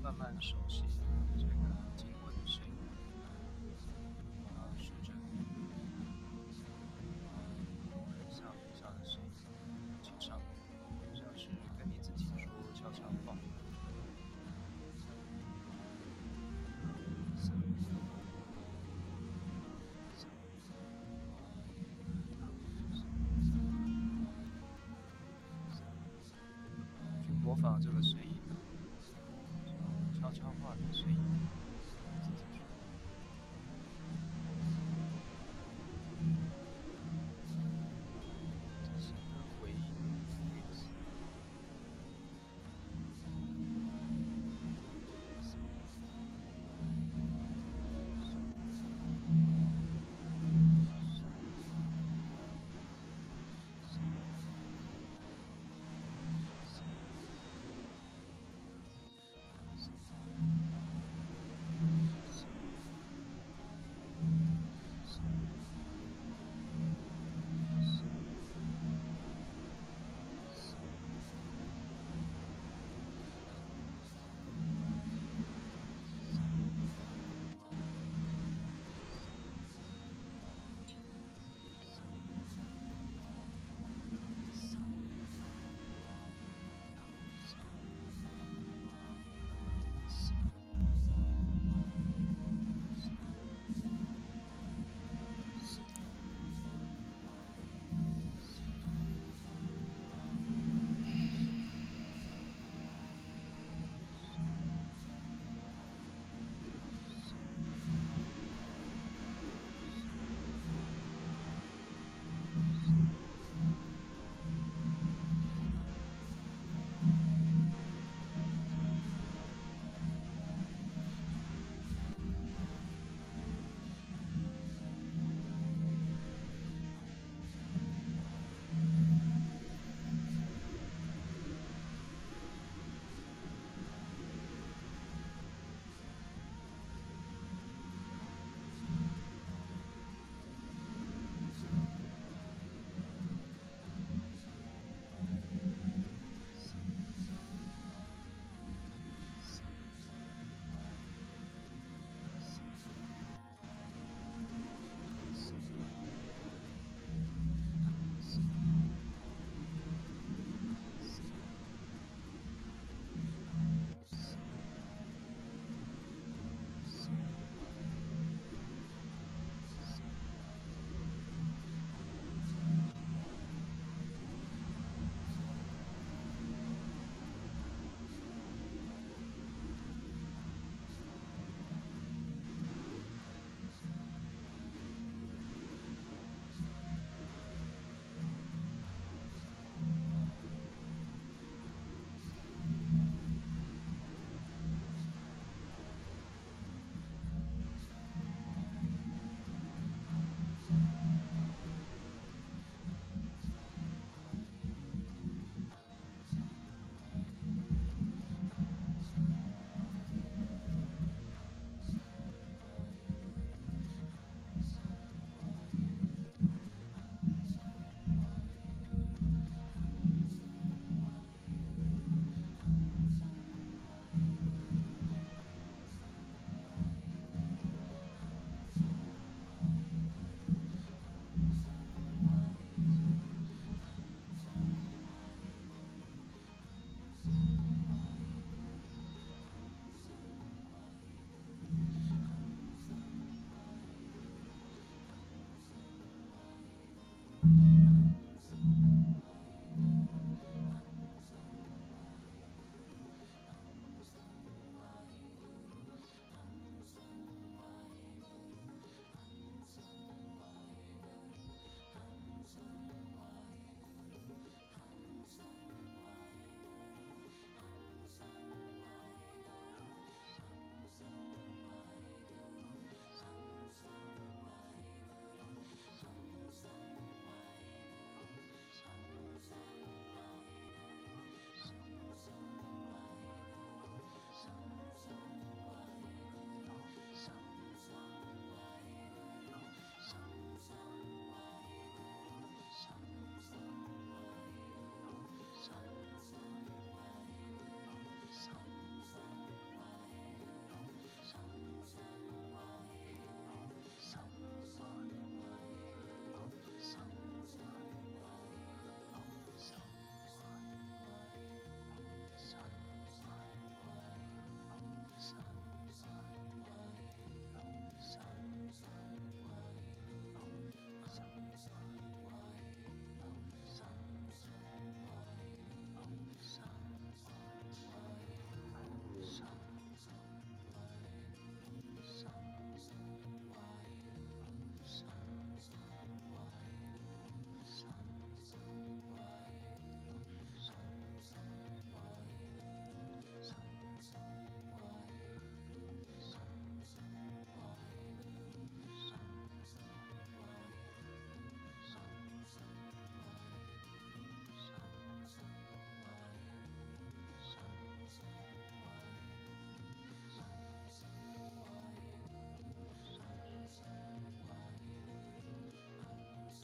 慢慢熟悉这个经过的事情，试着小的声音轻唱，像是跟你自己说悄悄话。去模仿这个声音，悄悄话的声音，自己说。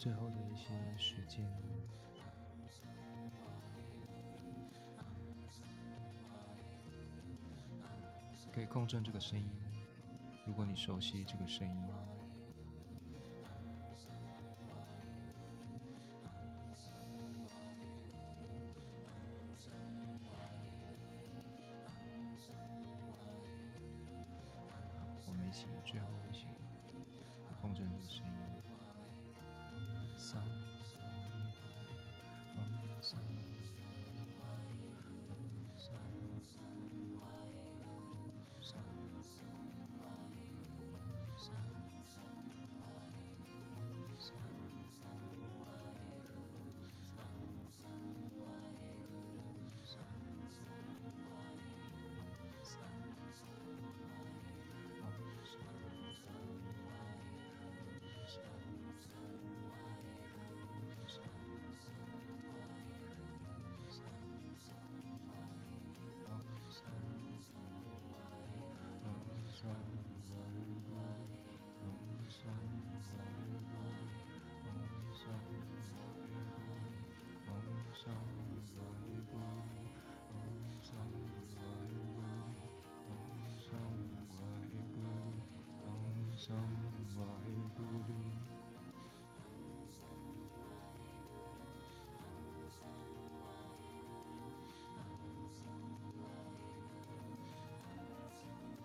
最后的一些时间，可以共振这个声音。如果你熟悉这个声音，我们一起最后一起共振这个声音。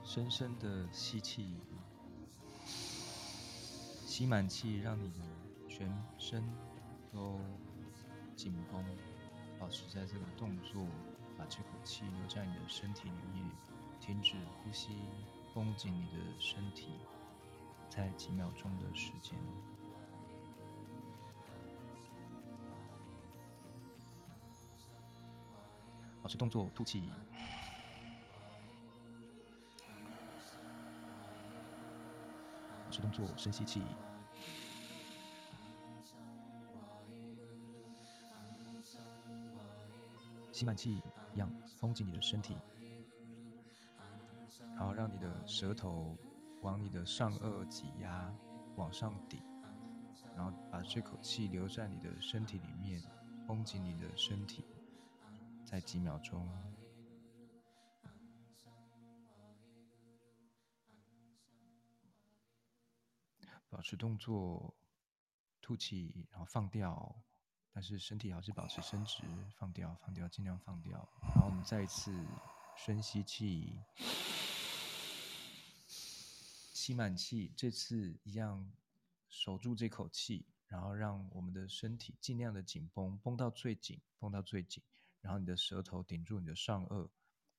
深深的吸气，吸满气，让你的全身都紧绷，保持在这个动作，把这口气留在你的身体里面，停止呼吸，绷紧你的身体，在几秒钟的时间。保持动作，吐气。动作，深吸气，吸满气，一样绷紧你的身体，然后让你的舌头往你的上颚挤压，往上顶，然后把这口气留在你的身体里面，绷紧你的身体，在几秒钟。保持动作，吐气，然后放掉，但是身体还是保持伸直，放掉，放掉，尽量放掉。然后我们再一次深吸气，吸满气，这次一样守住这口气，然后让我们的身体尽量的紧绷，绷到最紧，绷到最紧。然后你的舌头顶住你的上颚，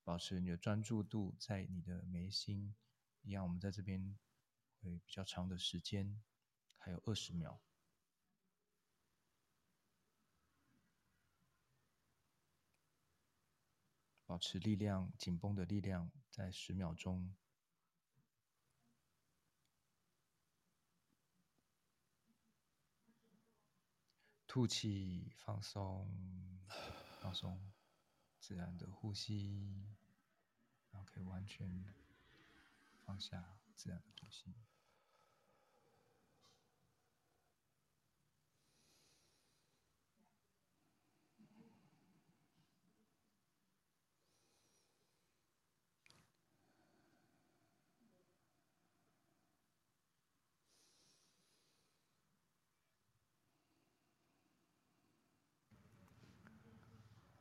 保持你的专注度在你的眉心，一样我们在这边。会比较长的时间，还有20秒。保持力量，紧绷的力量，在10秒钟。吐气，放松，放松，自然的呼吸，然后可以完全放下，自然的呼吸。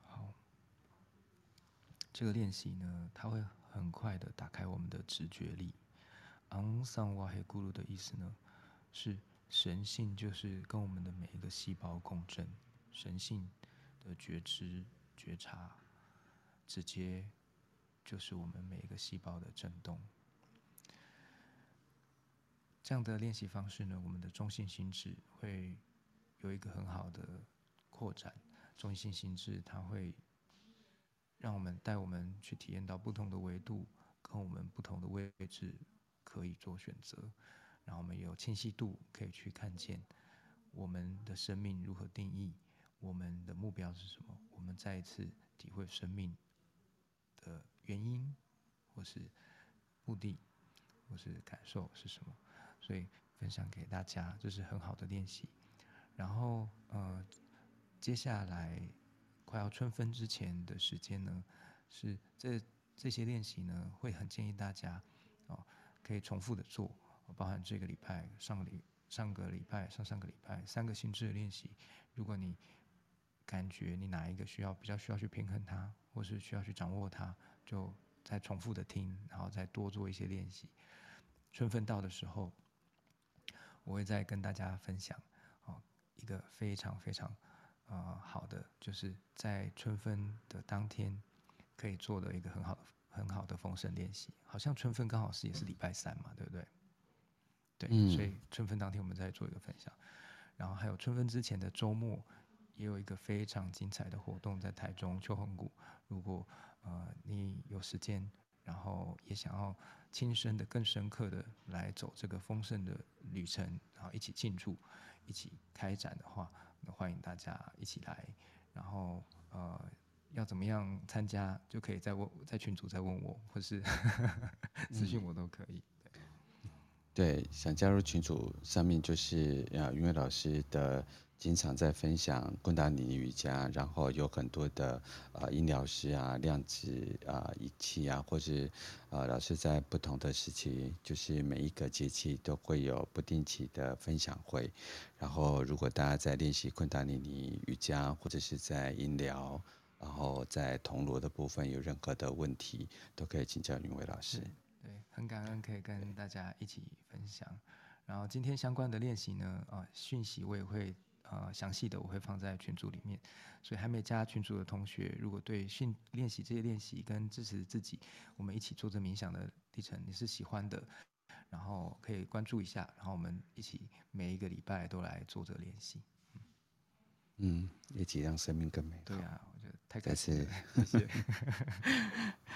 好，这个练习呢，它会很快的打开我们的直觉力。昂桑瓦黑咕噜的意思呢，是神性，就是跟我们的每一个细胞共振，神性的觉知觉察，直接就是我们每一个细胞的振动。这样的练习方式呢，我们的中性心智会有一个很好的扩展。中性心智它会让我们带我们去体验到不同的维度，跟我们不同的位置。可以做选择，然后我们有清晰度，可以去看见我们的生命如何定义，我们的目标是什么，我们再一次体会生命的原因，或是目的，或是感受是什么。所以分享给大家，这是很好的练习。然后接下来快要春分之前的时间呢，是这些练习呢，会很建议大家可以重复的做，包含这个礼拜、上个礼拜、上上个礼拜3个心智的练习。如果你感觉你哪一个比较需要去平衡它，或是需要去掌握它，就再重复的听，然后再多做一些练习。春分到的时候，我会再跟大家分享一个非常非常好的，就是在春分的当天可以做的一个很好的丰盛练习。好像春分刚好也是礼拜3嘛，对不对？对，所以春分当天我们再做一个分享。然后还有春分之前的周末也有一个非常精彩的活动在台中秋红谷，如果你有时间，然后也想要亲身的更深刻的来走这个丰盛的旅程，然后一起庆祝一起开展的话，欢迎大家一起来。然后要怎么样参加，就可以在群组再问我，或是私讯我都可以。对，想加入群组，上面就是云伟老师的经常在分享昆达里尼瑜伽，然后有很多的音疗师啊、量子仪器啊，或是老师在不同的时期，就是每一个节气都会有不定期的分享会。然后如果大家在练习昆达里尼瑜伽，或者是在音疗，然后在铜锣的部分有任何的问题，都可以请教云伟老师。对，很感恩可以跟大家一起分享。然后今天相关的练习呢，讯息我也会详细的我会放在群组里面，所以还没加群组的同学，如果对练习这些练习跟支持自己，我们一起做这冥想的历程，你是喜欢的，然后可以关注一下，然后我们一起每一个礼拜都来做这个练习。一起让生命更美好。对啊，我觉得太感谢了，谢谢。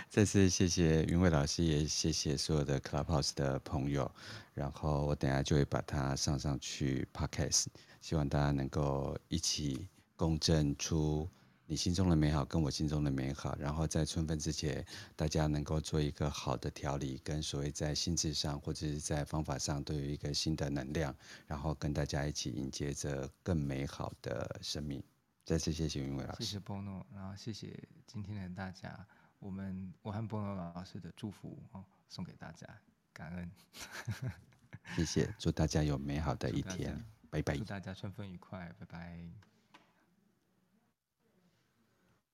再次谢谢云伟老师，也谢谢所有的 Clubhouse 的朋友。然后我等一下就会把它上去 Podcast， 希望大家能够一起共振出你心中的美好，跟我心中的美好。然后在春分之前，大家能够做一个好的调理，跟所谓在心智上或者是在方法上都有一个新的能量，然后跟大家一起迎接着更美好的生命。再次谢谢云伟老师，谢谢 Bono， 然后谢谢今天的大家，我和 Bono 老师的祝福送给大家，感恩。谢谢，祝大家有美好的一天，拜拜。祝大家春分愉快，拜拜。